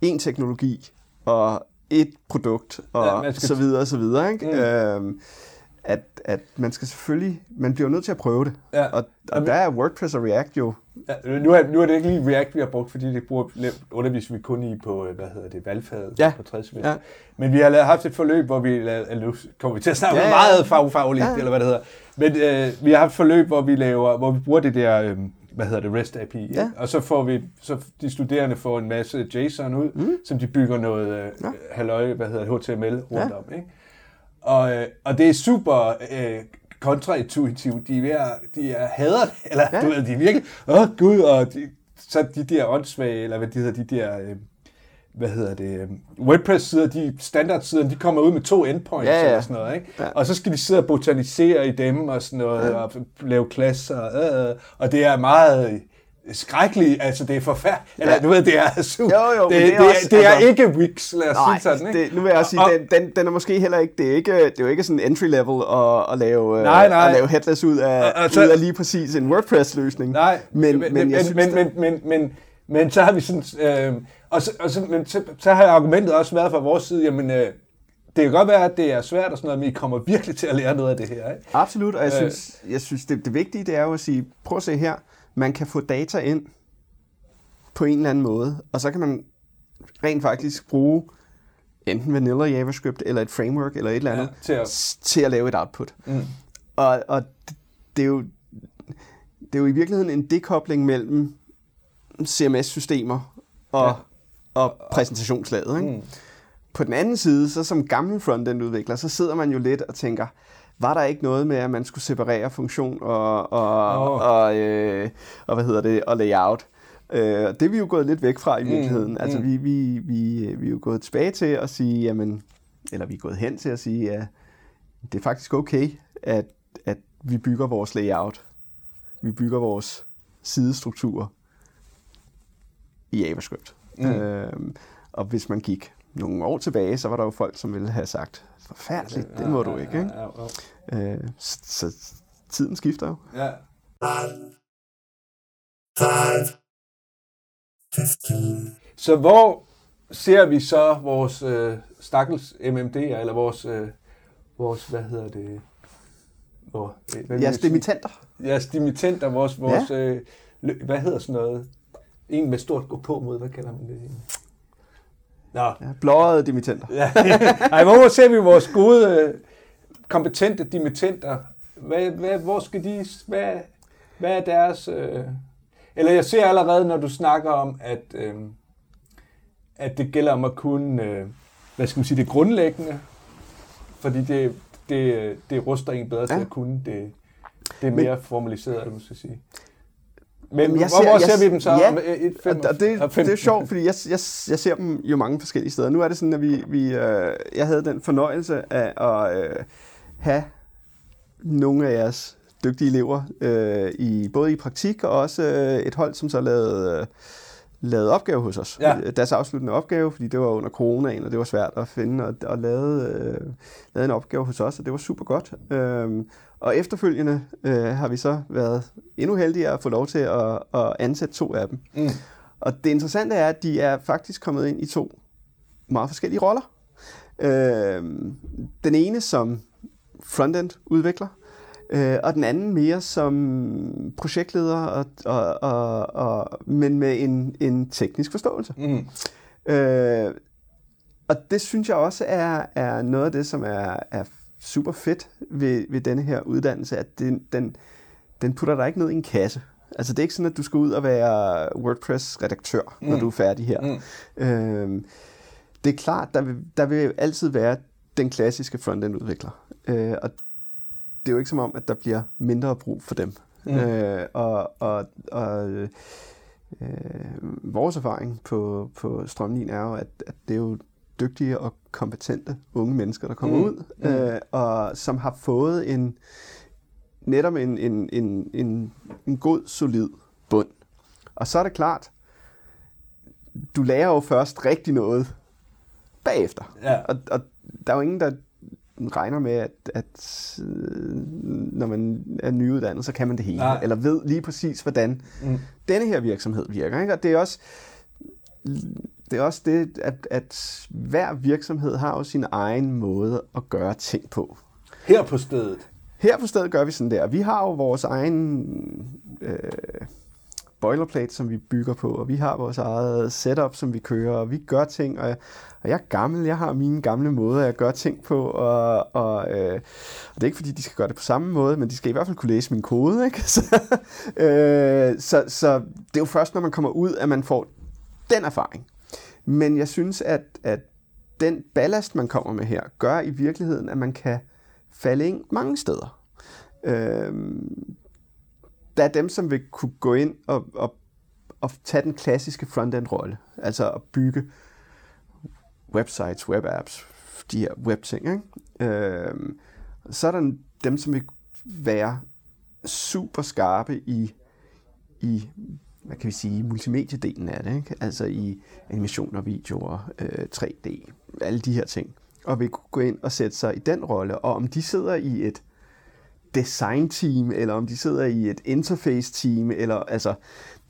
en teknologi og et produkt og ja, skal... så videre og så videre, ikke? Mm. Øhm, at at man skal selvfølgelig man bliver nødt til at prøve det. Ja. Og, og Jamen... der er WordPress og React jo. Ja, nu er nu er det ikke lige React vi har brugt, fordi det bruger underviser vi kun i på hvad hedder det valgfaget ja. På tredje semester. Ja. Men vi har lavet, haft et forløb, hvor vi nu kommer vi til at snakke ja, ja. meget fagfagligt ja. Eller hvad det hedder. Men øh, vi har haft et forløb, hvor vi laver, hvor vi bruger det der øh, hvad hedder det, REST A P I, ja. Ja? Og så får vi, så de studerende får en masse JSON ud, mm. som de bygger noget øh, halløj, hvad hedder det, H T M L rundt ja. Om, ikke? Og, øh, og det er super øh, kontraintuitivt, de er ved at, de er hader det, eller ja. Du ved, de er virkelig, åh oh, gud, og de, så de der åndssvage, eller hvad de hedder, de der, øh, hvad hedder det, øh, WordPress-sider, de standardsider, de kommer ud med to endpoints, ja, ja. Eller sådan noget, ikke? Ja. Og så skal de sidde og botanisere i dem, og sådan noget, ja. Og lave klasser, øh, og det er meget... skrækkeligt, altså det er forfærdeligt. Ja. Eller du ved, det er super. Jo, jo, det, det, det er, også, det er altså, ikke Wix, lad os nej, sige sådan, ikke? Det, nu vil jeg også sige, og, den, den, den er måske heller ikke, det er, ikke, det er jo ikke sådan entry-level at, at, lave, nej, nej. At lave headless ud af, og, og så, ud af lige præcis en WordPress-løsning. Nej, men, men, men, jeg synes, men, men, men, men, men så har vi sådan, øh, og, så, og så, men, så, så har argumentet også været fra vores side, jamen, øh, det kan godt være, at det er svært og sådan noget, men I kommer virkelig til at lære noget af det her, ikke? Absolut, og jeg øh, synes, jeg synes det, det vigtige, det er jo at sige, prøv at se her, man kan få data ind på en eller anden måde, og så kan man rent faktisk bruge enten vanilla JavaScript, eller et framework, eller et eller andet, ja, til, at... S- til at lave et output. Mm. Og, og det, det, er jo, det er jo i virkeligheden en dekobling mellem C M S-systemer og, ja. Og præsentationslaget. Ikke? Mm. På den anden side, så som gammel frontend-udvikler, så sidder man jo lidt og tænker, var der ikke noget med, at man skulle separere funktion og, og, oh. og, øh, og, hvad hedder det, og layout? Øh, det er vi jo gået lidt væk fra i virkeligheden. Mm. Altså, vi, vi, vi, vi er jo gået tilbage til at sige, jamen, eller vi er gået hen til at sige, at det er faktisk okay, at, at vi bygger vores layout. Vi bygger vores sidestrukturer i JavaScript. Mm. Øh, og hvis man gik nogle år tilbage, så var der jo folk, som ville have sagt, forfærdeligt, det må du ikke, ikke? Ja, ja, ja. Øh, så, så tiden skifter jo. Ja. fifteen. Så hvor ser vi så vores øh, stakkels M M D'er, eller vores, øh, vores, hvad hedder det? Hvor, øh, jeres dimittenter. Jeres dimittenter, vores, vores ja. øh, lø, hvad hedder sådan noget? En med stort gå på mod, hvad kalder man det egentlig? Nå. Ja, blårede dimittenter. Ja. Ej, hvor ser vi vores gode, øh, kompetente dimittenter? Hvad, hvad, hvor skal de, hvad, hvad er deres... Øh, eller jeg ser allerede, når du snakker om, at, øh, at det gælder om at kunne, øh, hvad skal man sige, det grundlæggende, fordi det, det, det ruster en bedre til ja. At kunne det, det er mere men, formaliseret, eller man skal sige. Men jeg hvor, ser, hvor ser jeg, vi dem så? Ja, et, fem, og det, og det er sjovt, fordi jeg, jeg, jeg ser dem jo mange forskellige steder. Nu er det sådan, at vi, vi, øh, jeg havde den fornøjelse af at øh, have nogle af jeres dygtige elever, øh, i, både i praktik og også øh, et hold, som så lavede, øh, lavede opgave hos os. Ja. Deres afsluttende opgave, fordi det var under coronaen, og det var svært at finde, og, og lavede, øh, lavede en opgave hos os, og det var super godt. Øh, og efterfølgende øh, har vi så været endnu heldigere at få lov til at, at ansætte to af dem. Mm. Og det interessante er, at de er faktisk kommet ind i to meget forskellige roller. Øh, den ene som frontend-udvikler, Uh, og den anden mere som projektleder, og, og, og, og, men med en, en teknisk forståelse. Mm. Uh, og det synes jeg også er, er noget af det, som er, er super fedt ved, ved denne her uddannelse, at den, den, den putter dig ikke ned i en kasse. Altså det er ikke sådan, at du skal ud og være WordPress-redaktør, mm. når du er færdig her. Mm. Uh, det er klart, der vil, der vil altid være den klassiske frontend-udvikler. Uh, og det er jo ikke som om, at der bliver mindre brug for dem. Mm. Øh, og og, og øh, vores erfaring på, på Strømlin er jo, at, at det er jo dygtige og kompetente unge mennesker, der kommer mm. ud, øh, og som har fået en netop en, en, en, en, en god, solid bund. Og så er det klart, du lærer jo først rigtig noget bagefter. Ja. Og, og der er jo ingen, der regner med, at, at når man er nyuddannet, så kan man det hele. Nej. Eller ved lige præcis, hvordan mm. denne her virksomhed virker. Ikke? Og det er også det, er også det at, at hver virksomhed har jo sin egen måde at gøre ting på. Her på stedet? Her på stedet gør vi sådan der. Vi har jo vores egen øh, boilerplate, som vi bygger på, og vi har vores eget setup, som vi kører, og vi gør ting, og jeg, og jeg er gammel, jeg har mine gamle måder, jeg gør ting på, og, og, øh, og det er ikke, fordi de skal gøre det på samme måde, men de skal i hvert fald kunne læse min kode, ikke? Så, øh, så, så det er jo først, når man kommer ud, at man får den erfaring. Men jeg synes, at, at den ballast, man kommer med her, gør i virkeligheden, at man kan falde ind mange steder. Øh, Der er dem, som vil kunne gå ind og, og, og tage den klassiske frontend-rolle. Altså at bygge websites, webapps, de her webting. Ikke? Øhm, så er der dem, som vil være super skarpe i, i hvad kan vi sige, multimediedelen af det. Ikke? Altså i animationer, videoer, øh, tre D, alle de her ting. Og vil kunne gå ind og sætte sig i den rolle. Og om de sidder i et design-team, eller om de sidder i et interface-team, eller altså,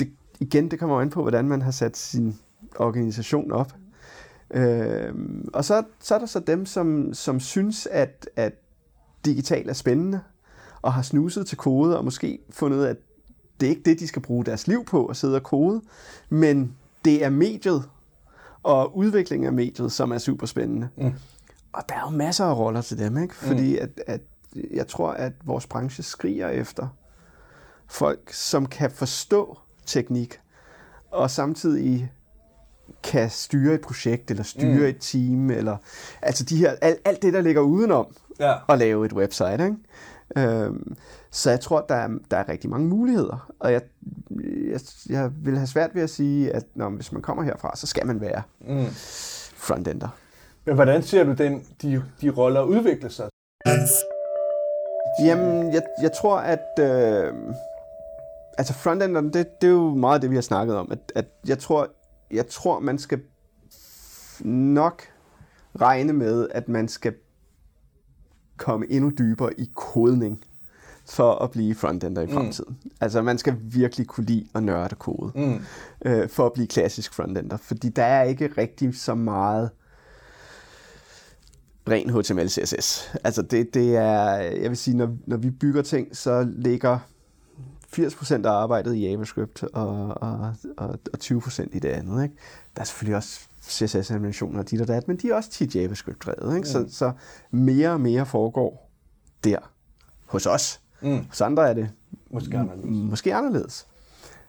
det, igen, det kommer jo an på, hvordan man har sat sin organisation op. Øh, og så, så er der så dem, som, som synes, at, at digital er spændende, og har snuset til kode, og måske fundet, at det ikke er det, de skal bruge deres liv på, at sidde og kode, men det er mediet, og udviklingen af mediet, som er superspændende. Mm. Og der er jo masser af roller til dem, ikke? Fordi mm. at, at jeg tror, at vores branche skriger efter folk, som kan forstå teknik, og samtidig kan styre et projekt, eller styre mm. et team, eller altså de her, alt, alt det, der ligger udenom ja. At lave et website. Ikke? Øhm, så jeg tror, der er, der er rigtig mange muligheder, og jeg, jeg, jeg vil have svært ved at sige, at nå, hvis man kommer herfra, så skal man være mm. frontender. Men hvordan ser du den, de, de roller udvikle sig? Jamen, jeg, jeg tror, at øh, altså frontenderen, det, det er jo meget det, vi har snakket om. At, at jeg tror, jeg tror, man skal nok regne med, at man skal komme endnu dybere i kodning, for at blive frontender i fremtiden. Mm. Altså, man skal virkelig kunne lide at nørde kode, mm. øh, for at blive klassisk frontender, fordi der er ikke rigtig så meget ren H T M L C S S. Altså, det, det er, jeg vil sige, når, når vi bygger ting, så ligger firs procent af arbejdet i JavaScript og, og, og, og tyve procent i det andet, ikke? Der er selvfølgelig også C S S-animationer og dit og dat, men de er også tit JavaScript-drevet, ikke? Mm. Så, så mere og mere foregår der. Hos os. Mm. Hos andre er det måske anderledes. Måske anderledes.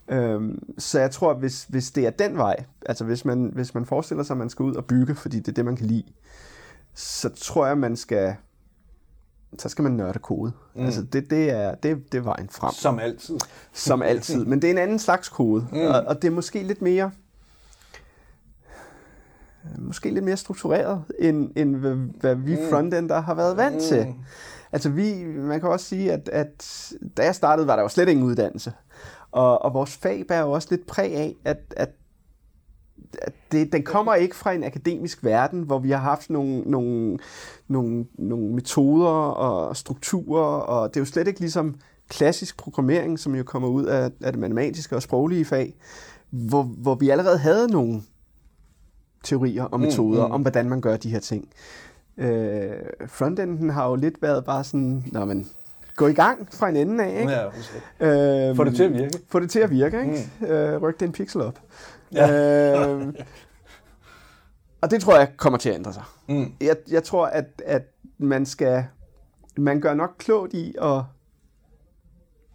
Øhm, så jeg tror, hvis, hvis det er den vej, altså hvis man, hvis man forestiller sig, at man skal ud og bygge, fordi det er det, man kan lide, så tror jeg, man skal så skal man nørde kode. Mm. Altså det, det, er, det, det er vejen frem. Som altid. Som altid. Men det er en anden slags kode, mm. og, og det er måske lidt mere måske lidt mere struktureret, end, end hvad, hvad vi mm. frontender har været vant mm. til. Altså vi, man kan også sige, at, at da jeg startede, var der jo slet ingen uddannelse. Og, og vores fag bærer jo også lidt præg af, at, at, at det, den kommer ikke fra en akademisk verden, hvor vi har haft nogle, nogle, nogle, nogle metoder og strukturer, og det er jo slet ikke ligesom klassisk programmering, som jo kommer ud af, af det matematiske og sproglige fag, hvor, hvor vi allerede havde nogle teorier og metoder mm, mm. om, hvordan man gør de her ting. Øh, frontenden har jo lidt været bare sådan, nå, men gå i gang fra en ende af, ikke? Ja, øh, få det til at virke. Få det til at virke, ikke? Mm. Øh, ryk det en pixel op. Ja. Øh, og det tror jeg kommer til at ændre sig. Mm. Jeg, jeg tror, at, at man skal, man gør nok klogt i at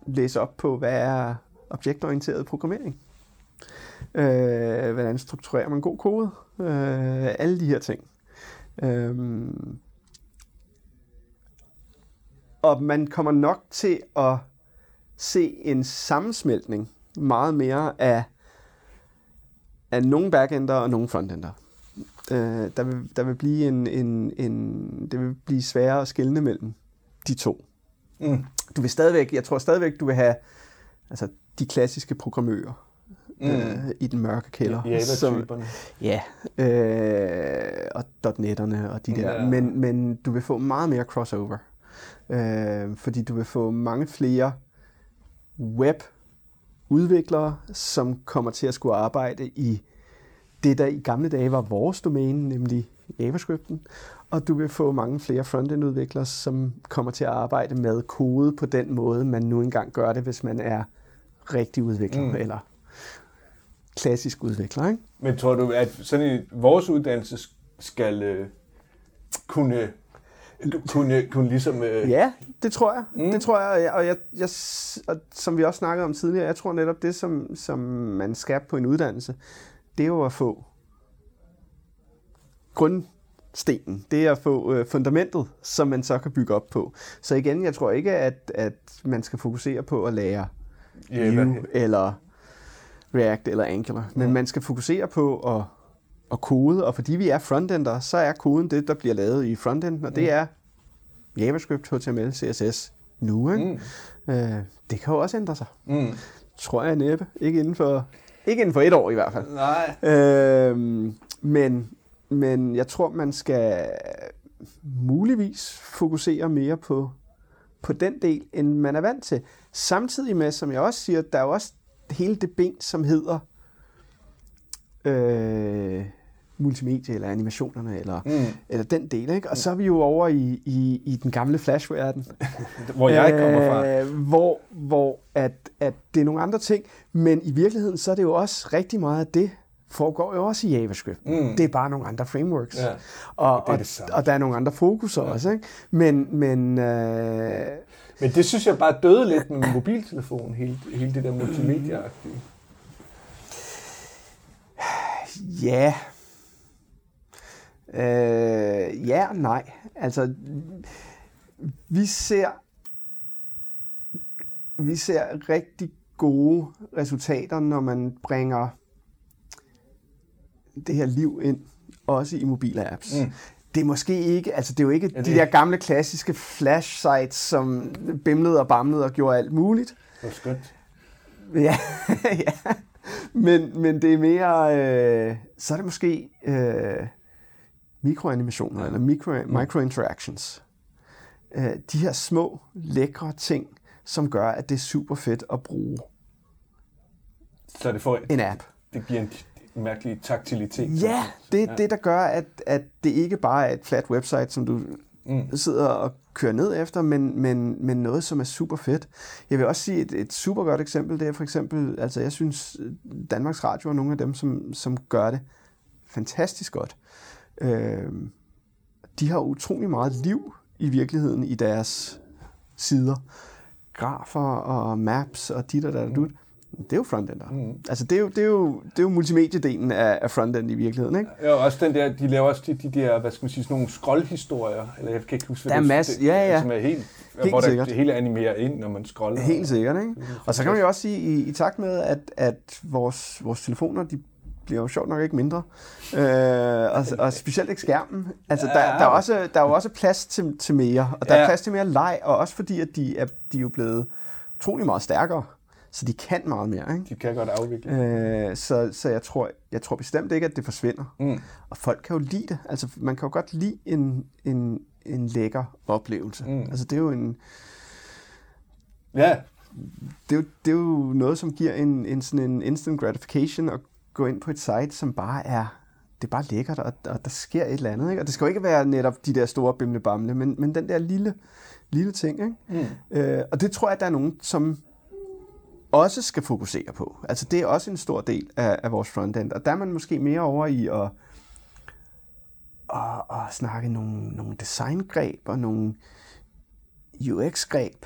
læse op på, hvad er objektorienteret programmering? Øh, hvordan strukturerer man god kode? Øh, alle de her ting. Øhm, og man kommer nok til at se en sammensmeltning meget mere af, af nogle backender og nogle frontender. Øh, der vil, der vil blive en, en, en, det vil blive sværere at skelne mellem de to. Mm. Du vil stadigvæk, jeg tror stadigvæk, du vil have altså, de klassiske programmører. Mm. Øh, i den mørke kælder. Ja, som, ja øh, og .netterne og de der. Ja. Men, men du vil få meget mere crossover. Øh, fordi du vil få mange flere webudviklere, som kommer til at skulle arbejde i det, der i gamle dage var vores domæne, nemlig JavaScripten. Og du vil få mange flere frontendudviklere, som kommer til at arbejde med kode på den måde, man nu engang gør det, hvis man er rigtig udvikler mm. eller klassisk udvikler, ikke? Men tror du, at sådan en, vores uddannelse skal øh, kunne, kunne, kunne ligesom... Øh... Ja, det tror jeg. Mm. Det tror jeg, og, jeg, jeg og som vi også snakkede om tidligere, jeg tror netop det, som, som man skal på en uddannelse, det er jo at få grundstenen, det er at få øh, fundamentet, som man så kan bygge op på. Så igen, jeg tror ikke, at, at man skal fokusere på at lære yeah, Vue yeah. eller... React eller Angular, men mm. man skal fokusere på at, at kode, og fordi vi er frontender, så er koden det, der bliver lavet i frontenden, og mm. det er JavaScript, H T M L, C S S nu, ikke? Mm. Øh, det kan jo også ændre sig. Mm. Tror jeg næppe. Ikke inden for, ikke inden for et år i hvert fald. Nej. Øh, men, men jeg tror, man skal muligvis fokusere mere på, på den del, end man er vant til. Samtidig med, som jeg også siger, der er også hele det ben, som hedder øh, multimedie, eller animationerne, eller, mm. eller den del, ikke? Og så er vi jo over i, i, i den gamle Flash-verden. Hvor jeg ikke kommer fra. Æh, hvor hvor at, at det er nogle andre ting, men i virkeligheden, så er det jo også rigtig meget af det, foregår jo også i JavaScript. Mm. Det er bare nogle andre frameworks. Ja. Og, og, det det og der er nogle andre fokuser ja. også, ikke? Men... men øh, Men det synes jeg bare døde lidt med mobiltelefonen, hele, hele det der multimedieagtige. Ja. Øh, ja og nej. Altså, vi ser, vi ser rigtig gode resultater, når man bringer det her liv ind, også i mobile apps. Mm. Det er måske ikke, altså det er jo ikke ja, de der gamle klassiske flash sites, som bimlede og bamlede og gjorde alt muligt. Det var skønt. Ja, ja. Men, men det er mere, øh, så er det måske øh, mikroanimationer ja. eller mikro, microinteractions. Øh, de her små, lækre ting, som gør, at det er super fedt at bruge. Så det får en app. Det giver en mærkelig taktilitet. Ja, det er ja. det, der gør, at, at det ikke bare er et flat website, som du mm. sidder og kører ned efter, men, men, men noget, som er super fedt. Jeg vil også sige, et, et super godt eksempel, det er for eksempel, altså jeg synes, Danmarks Radio er nogle af dem, som, som gør det fantastisk godt. Øh, de har utrolig meget liv i virkeligheden i deres sider. Grafer og maps og dit og der, mm. det er jo frontender. Mm. Altså det er jo, det er jo, det er jo multimediedelen af, af frontend i virkeligheden, ikke? Ja, og også den der, de laver også de, de der, hvad skal man sige, sådan nogle scrollhistorier, eller jeg kan ikke huske, hvad det er, det, ja, ja. Som er helt, helt hvor det hele animerer ind, når man scroller. Helt sikkert, ikke? Og så kan man jo også sige, i, i takt med, at, at vores, vores telefoner, de bliver jo sjovt nok ikke mindre. Øh, og, og specielt ikke skærmen. Altså, der, der, er også, der er jo også plads til, til mere, og der ja. er plads til mere leg, og også fordi, at de er, de er jo blevet utrolig meget stærkere, så de kan meget mere, ikke? De kan godt afvikle. Øh, så så jeg, tror, jeg tror bestemt ikke, at det forsvinder. Mm. Og folk kan jo lide det. Altså, man kan jo godt lide en, en, en lækker oplevelse. Mm. Altså, det er jo en... Ja. Det er jo, det er jo noget, som giver en, en, sådan en instant gratification, og gå ind på et site, som bare er, det er bare lækkert, og, og der sker et eller andet, ikke? Og det skal jo ikke være netop de der store bimle-bamle, men, men den der lille, lille ting, ikke? Mm. Øh, og det tror jeg, at der er nogen, som også skal fokusere på. Altså det er også en stor del af, af vores frontend, og der er man måske mere over i at, at, at snakke nogle, nogle designgreb og nogle U X-greb,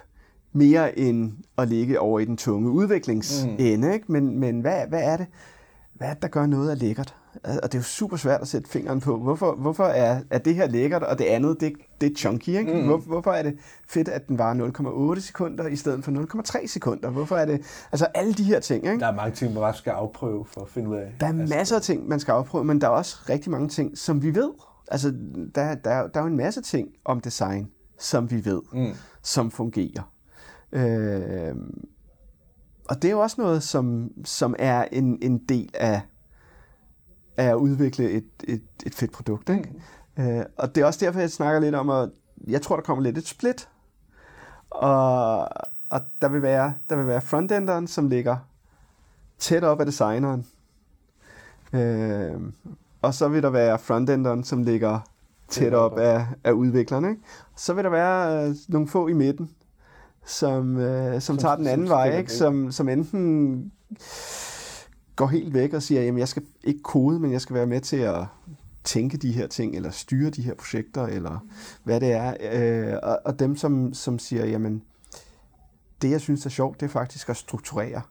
mere end at ligge over i den tunge udviklingsende, mm. ikke? Men, men hvad, hvad er det? Hvad er det, der gør noget er lækkert? Og det er jo super svært at sætte fingeren på. Hvorfor, hvorfor er, er det her lækkert, og det andet, det, det er chunky, ikke? Mm. Hvor, hvorfor er det fedt, at den varer nul komma otte sekunder i stedet for nul komma tre sekunder? Hvorfor er det... Altså alle de her ting, ikke? Der er mange ting, man bare skal afprøve for at finde ud af. Der er masser af ting, man skal afprøve, men der er også rigtig mange ting, som vi ved. Altså, der, der, der er jo en masse ting om design, som vi ved, mm. som fungerer. Øh... Og det er jo også noget, som, som er en, en del af, af at udvikle et, et, et fedt produkt, ikke? Mm. Øh, og det er også derfor, jeg snakker lidt om, at jeg tror, der kommer lidt et split. Og, og der vil være, der vil være frontenderen, som ligger tæt op af designeren. Øh, og så vil der være frontenderen, som ligger tæt op af, af udviklerne, ikke? Så vil der være øh, nogle få i midten, Som, øh, som som tager den anden som vej, ikke? Som, som enten går helt væk og siger, jamen jeg skal ikke kode, men jeg skal være med til at tænke de her ting, eller styre de her projekter, eller hvad det er. Øh, og, og dem, som, som siger, jamen det jeg synes er sjovt, det er faktisk at strukturere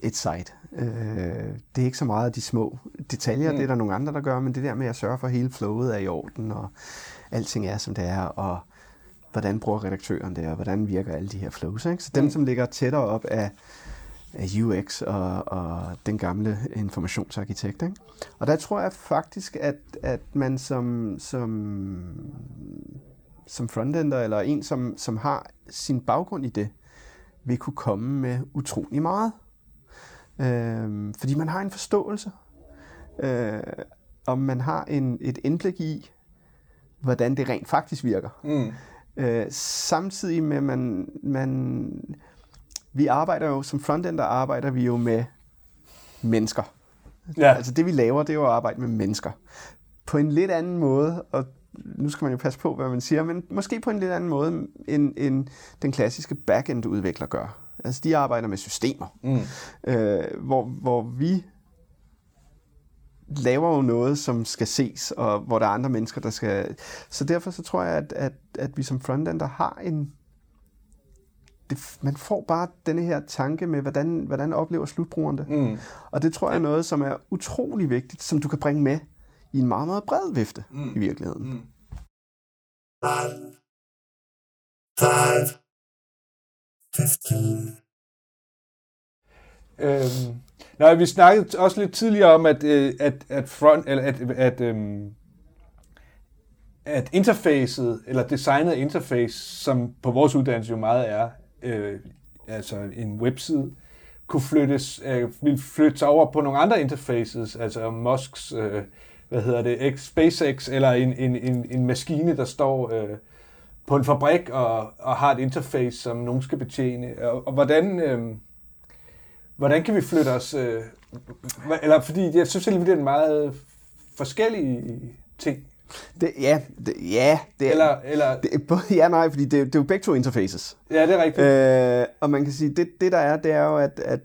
et site. Øh, det er ikke så meget af de små detaljer, mm. det er der nogle andre, der gør, men det der med at sørge for, at hele flowet er i orden, og alting er, som det er, og hvordan bruger redaktøren det, og hvordan virker alle de her flows, ikke? Så dem, mm. som ligger tættere op af, af U X og, og den gamle informationsarkitekt, ikke? Og der tror jeg faktisk, at, at man som, som, som frontender, eller en, som, som har sin baggrund i det, vil kunne komme med utrolig meget. Øh, fordi man har en forståelse, øh, og man har en, et indblik i, hvordan det rent faktisk virker. Mm. Øh, samtidig med, man, man, vi arbejder jo, som frontender arbejder vi jo med mennesker. Ja. Altså det vi laver, det er jo at arbejde med mennesker. På en lidt anden måde, og nu skal man jo passe på, hvad man siger, men måske på en lidt anden måde, end, end den klassiske backend-udvikler gør. Altså de arbejder med systemer, mm. øh, hvor, hvor vi laver jo noget, som skal ses, og hvor der er andre mennesker, der skal... Så derfor så tror jeg, at, at, at vi som frontender har en... Det, man får bare denne her tanke med, hvordan, hvordan oplever slutbrugeren det. Mm. Og det tror jeg er noget, som er utrolig vigtigt, som du kan bringe med i en meget, meget bred vifte mm. i virkeligheden. Mm. Øhm. Nej, vi snakkede også lidt tidligere om at at at front eller at at at, at interfacet eller designet interface, som på vores uddannelse jo meget er, øh, altså en webside, kunne flyttes øh, ville flyttes over på nogle andre interfaces, altså Musks, øh, hvad hedder det, SpaceX eller en en en en maskine, der står øh, på en fabrik og, og har et interface, som nogen skal betjene. Og, og hvordan, øh, hvordan kan vi flytte os? Øh, eller fordi jeg synes selvfølgelig, det er en meget forskellige ting. Det, ja, det, ja, det eller, er, eller, det, både ja nej, fordi det, det er jo begge to interfaces. Ja, det er rigtigt. Øh, og man kan sige, det, det der er, det er jo, at, at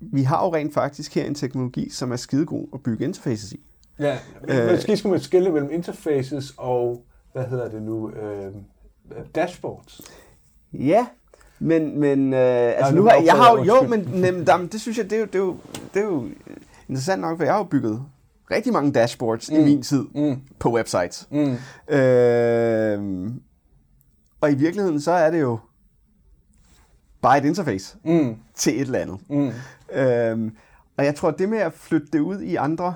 vi har jo rent faktisk her en teknologi, som er skidegod at bygge interfaces i. Ja, øh, måske skulle man skille mellem interfaces og, hvad hedder det nu, øh, dashboards. Ja, men, men øh, altså nu, nu har jeg har jo, jo men nem, der, det synes jeg, det er, jo, det, er jo, det er jo interessant nok, for jeg har jo bygget rigtig mange dashboards mm. i min tid mm. på websites. Mm. Øh, og i virkeligheden, så er det jo bare et interface mm. til et eller andet. Mm. Øh, og jeg tror, det med at flytte det ud i andre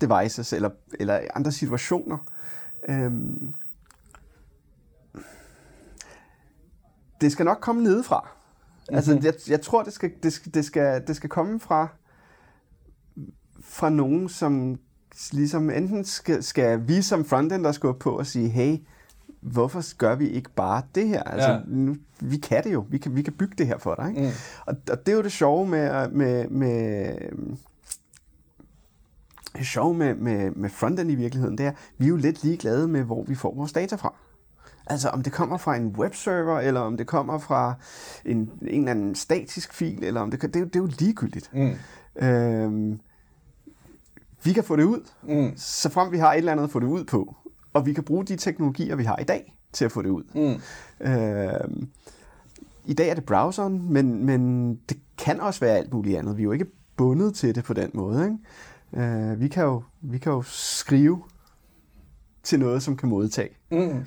devices eller, eller andre situationer, øh, det skal nok komme nedefra. Mm-hmm. Altså, jeg, jeg tror, det skal, det skal, det skal, det skal komme fra fra nogen, som ligesom enten skal, skal vi som frontender skubbe på og sige, hey, hvorfor gør vi ikke bare det her? Altså, ja. nu, vi kan det jo. Vi kan, vi kan bygge det her for dig. Ikke? Mm. Og, og det er jo det sjove med, med, med, det sjove med, med, med frontend i virkeligheden, det er, vi er jo lidt ligeglade med, hvor vi får vores data fra. Altså, om det kommer fra en webserver, eller om det kommer fra en, en eller anden statisk fil, eller om det, det, er, jo, det er jo ligegyldigt. Mm. Øhm, Vi kan få det ud, mm. så frem vi har et eller andet at få det ud på. Og vi kan bruge de teknologier, vi har i dag, til at få det ud. Mm. Øh, I dag er det browseren, men, men det kan også være alt muligt andet. Vi er jo ikke bundet til det på den måde. Ikke? Øh, vi, kan jo, vi kan jo skrive til noget, som kan modtage. Mm.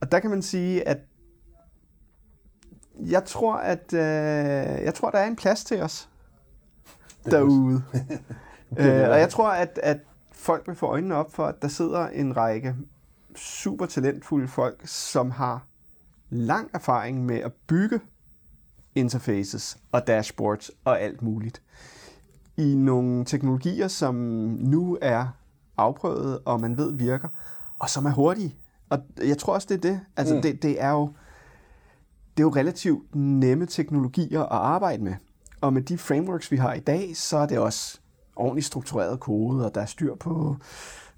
Og der kan man sige, at jeg tror, at øh, jeg tror, der er en plads til os derude. Øh, og jeg tror, at, at folk vil få øjnene op for, at der sidder en række super talentfulde folk, som har lang erfaring med at bygge interfaces og dashboards og alt muligt i nogle teknologier, som nu er afprøvet, og man ved virker, og som er hurtige. Og jeg tror også, det er det. Altså, mm. det, det, er jo, det er jo relativt nemme teknologier at arbejde med. Og med de frameworks, vi har i dag, så er det også ordentligt struktureret kode, og der er styr på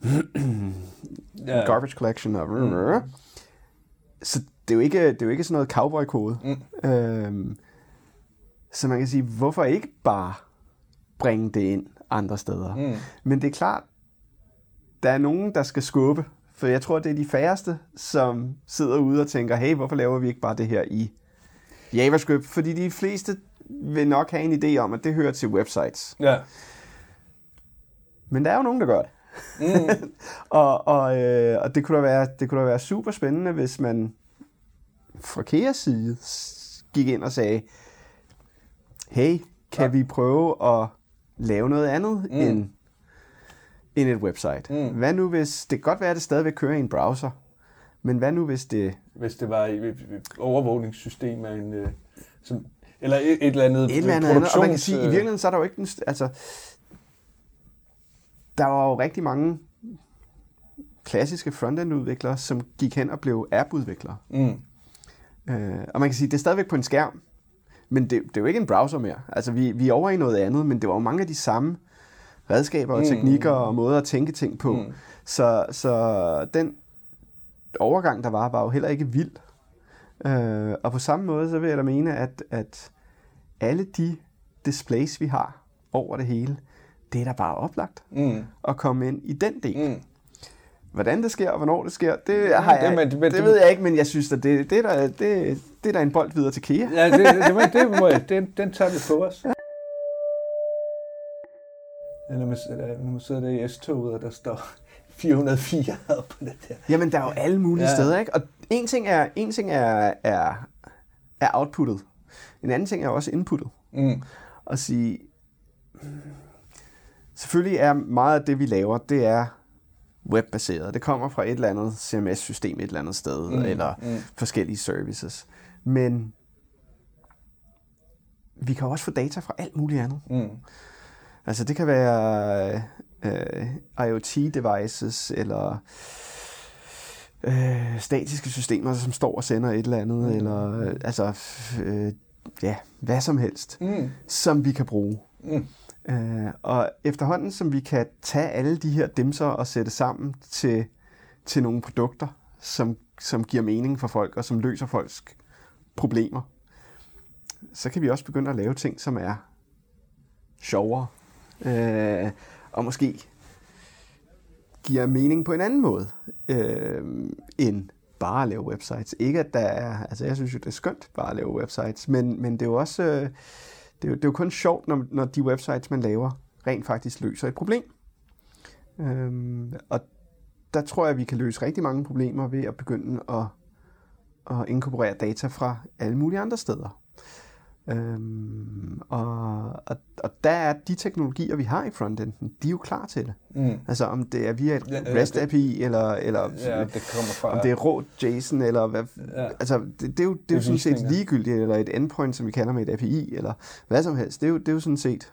yeah. garbage collection. Og mm. Så det er, jo ikke, det er jo ikke sådan noget cowboy-kode. Mm. Øhm, så man kan sige, hvorfor ikke bare bringe det ind andre steder? Mm. Men det er klart, der er nogen, der skal skubbe, for jeg tror, det er de færreste, som sidder ude og tænker, hey, hvorfor laver vi ikke bare det her i JavaScript? Fordi de fleste vil nok have en idé om, at det hører til websites. Ja. Yeah. Men der er jo nogen, der gør det. Mm. og og, øh, og det kunne da være, det kunne da være super spændende, hvis man fra Keas side gik ind og sagde, hey, kan ja. vi prøve at lave noget andet mm. end, end et website? Mm. Hvad nu hvis, det kan godt være, at det stadigvæk kører i en browser, men hvad nu hvis det... Hvis det var et overvågningssystem af en... Øh, som, eller et, et eller andet... Et eller andet, andet, og man kan sige, i virkeligheden så er der jo ikke den... Altså, der var jo rigtig mange klassiske frontend-udviklere, som gik hen og blev app-udviklere. Mm. Øh, og man kan sige, at det er stadigvæk på en skærm, men det, det er jo ikke en browser mere. Altså, vi, vi er over i noget andet, men det var jo mange af de samme redskaber og mm. teknikker og måder at tænke ting på. Mm. Så, så den overgang, der var, var jo heller ikke vild. Øh, og på samme måde, så vil jeg da mene, at, at alle de displays, vi har over det hele, det er da bare oplagt mm. at komme ind i den del. Mm. Hvordan det sker, og hvornår det sker, det, har jeg, det, men, men, det ved jeg ikke, men jeg synes, at det, det, der, det, det der er en bold videre til Kea. Ja, det, det, det må jeg, den, den tager vi på os. Ja. Når man, når man sidder der i S-toget, og der står fire hundrede og fire på det der. Jamen, der er jo alle mulige ja. steder, ikke? Og en ting er, en ting er, er, er outputtet. En anden ting er også inputtet. Mm. At sige... Selvfølgelig er meget af det, vi laver, det er webbaseret. Det kommer fra et eller andet C M S-system et eller andet sted, mm, eller mm. forskellige services. Men vi kan også få data fra alt muligt andet. Mm. Altså det kan være øh, IoT-devices, eller øh, statiske systemer, som står og sender et eller andet, mm. eller øh, altså, øh, ja, hvad som helst, mm. som vi kan bruge. Mm. Øh, og efterhånden, som vi kan tage alle de her dimser og sætte sammen til, til nogle produkter, som, som giver mening for folk, og som løser folks problemer, så kan vi også begynde at lave ting, som er sjovere, øh, og måske giver mening på en anden måde, øh, end bare at lave websites. Ikke at der er, altså jeg synes jo, det er skønt bare at lave websites, men, men det er jo også, øh, det, er jo, det er jo kun sjovt, når, når de websites, man laver, rent faktisk løser et problem. Øh, og der tror jeg, vi kan løse rigtig mange problemer ved at begynde at, at inkorporere data fra alle mulige andre steder. Øhm, og, og, og der er de teknologier, vi har i frontenden, de er jo klar til det. Mm. Altså om det er via et ja, REST A P I, eller, eller ja, det fra, om det er rå JSON, eller hvad, ja. altså det, det er jo, det er jo sådan set ligegyldigt, eller et endpoint, som vi kalder med et A P I, eller hvad som helst. Det er jo, det er jo sådan set,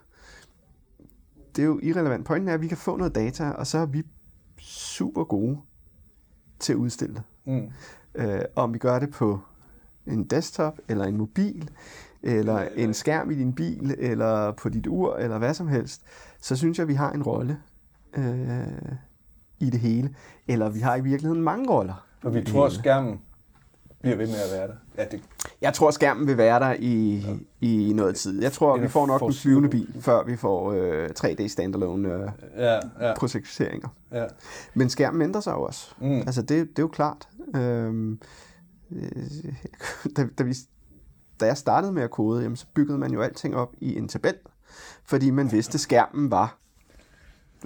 det er jo irrelevant. Pointen er, at vi kan få noget data, og så er vi super gode til at udstille det. Mm. Øh, om vi gør det på en desktop, eller en mobil, eller en skærm i din bil, eller på dit ur, eller hvad som helst, så synes jeg, at vi har en rolle øh, i det hele. Eller vi har i virkeligheden mange roller. Og vi tror, skærmen bliver ved med at være der. Ja, det... Jeg tror, skærmen vil være der i, ja. i noget tid. Jeg tror, vi får nok en flyvende bil, før vi får øh, tre D standalone øh, ja, ja. projekteringer. Ja. Men skærmen ændrer sig også. Mm. Altså, det, det er jo klart. Øhm, øh, da, da vi... Da jeg startede med at kode, jamen, så byggede man jo alting op i en tabel, fordi man vidste, at skærmen var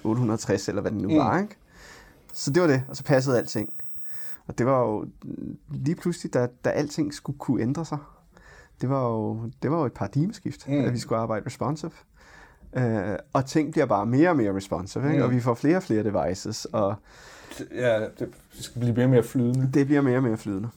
otte hundrede og tres, eller hvad den nu var. Ikke? Så det var det, og så passede alting. Og det var jo lige pludselig, da, da alting skulle kunne ændre sig, det var jo, det var jo et paradigmeskift, mm. at vi skulle arbejde responsive. Øh, og ting bliver bare mere og mere responsive, ikke? Mm. Og vi får flere og flere devices. Og ja, det skal blive mere og mere flydende. Det bliver mere og mere flydende.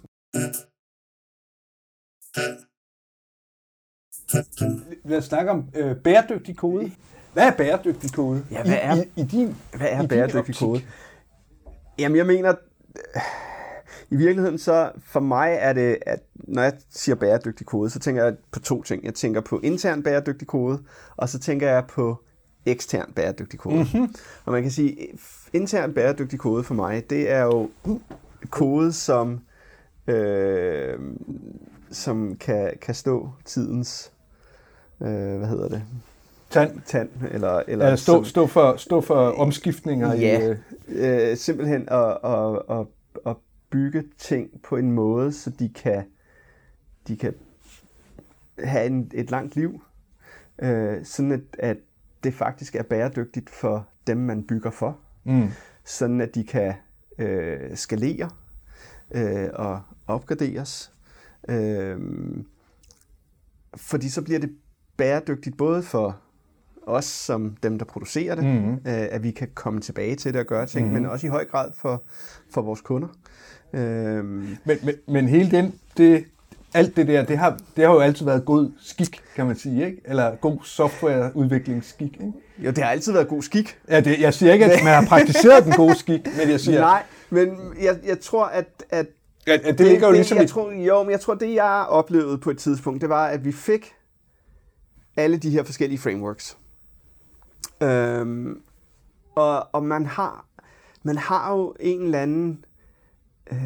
Lad os snakke om øh, bæredygtig kode. Hvad er bæredygtig kode? Ja, hvad er, i, i, i din, hvad er i bæredygtig kode? Jamen, jeg mener, i virkeligheden så for mig er det, at når jeg siger bæredygtig kode, så tænker jeg på to ting. Jeg tænker på intern bæredygtig kode, og så tænker jeg på ekstern bæredygtig kode. Mm-hmm. Og man kan sige, intern bæredygtig kode for mig, det er jo kode, som øh, som kan, kan stå tidens øh, hvad hedder det? Tand. Tand eller, eller ja, stå, som, stå, for, stå for omskiftninger. Ja, i, øh, øh, simpelthen at, at, at, at bygge ting på en måde, så de kan, de kan have en, et langt liv, øh, sådan at, at det faktisk er bæredygtigt for dem, man bygger for. Mm. Sådan at de kan øh, skalere øh, og opgraderes. Øhm, fordi så bliver det bæredygtigt både for os som dem, der producerer det, mm-hmm. øh, at vi kan komme tilbage til det og gøre ting, mm-hmm. men også i høj grad for, for vores kunder. Øhm, men, men, men hele den, det, alt det der, det har, det har jo altid været god skik, kan man sige, ikke? Eller god softwareudviklingsskik, ikke? Jo, det har altid været god skik. Ja, det, jeg siger ikke, at man har praktiseret den gode skik, men jeg siger... Nej, men jeg, jeg tror, at... at Ja, det det, jo ligesom det, jeg tror, jo, men jeg tror, det jeg oplevede på et tidspunkt, det var, at vi fik alle de her forskellige frameworks. Øhm, og og man, har, man har jo en eller anden... Øh,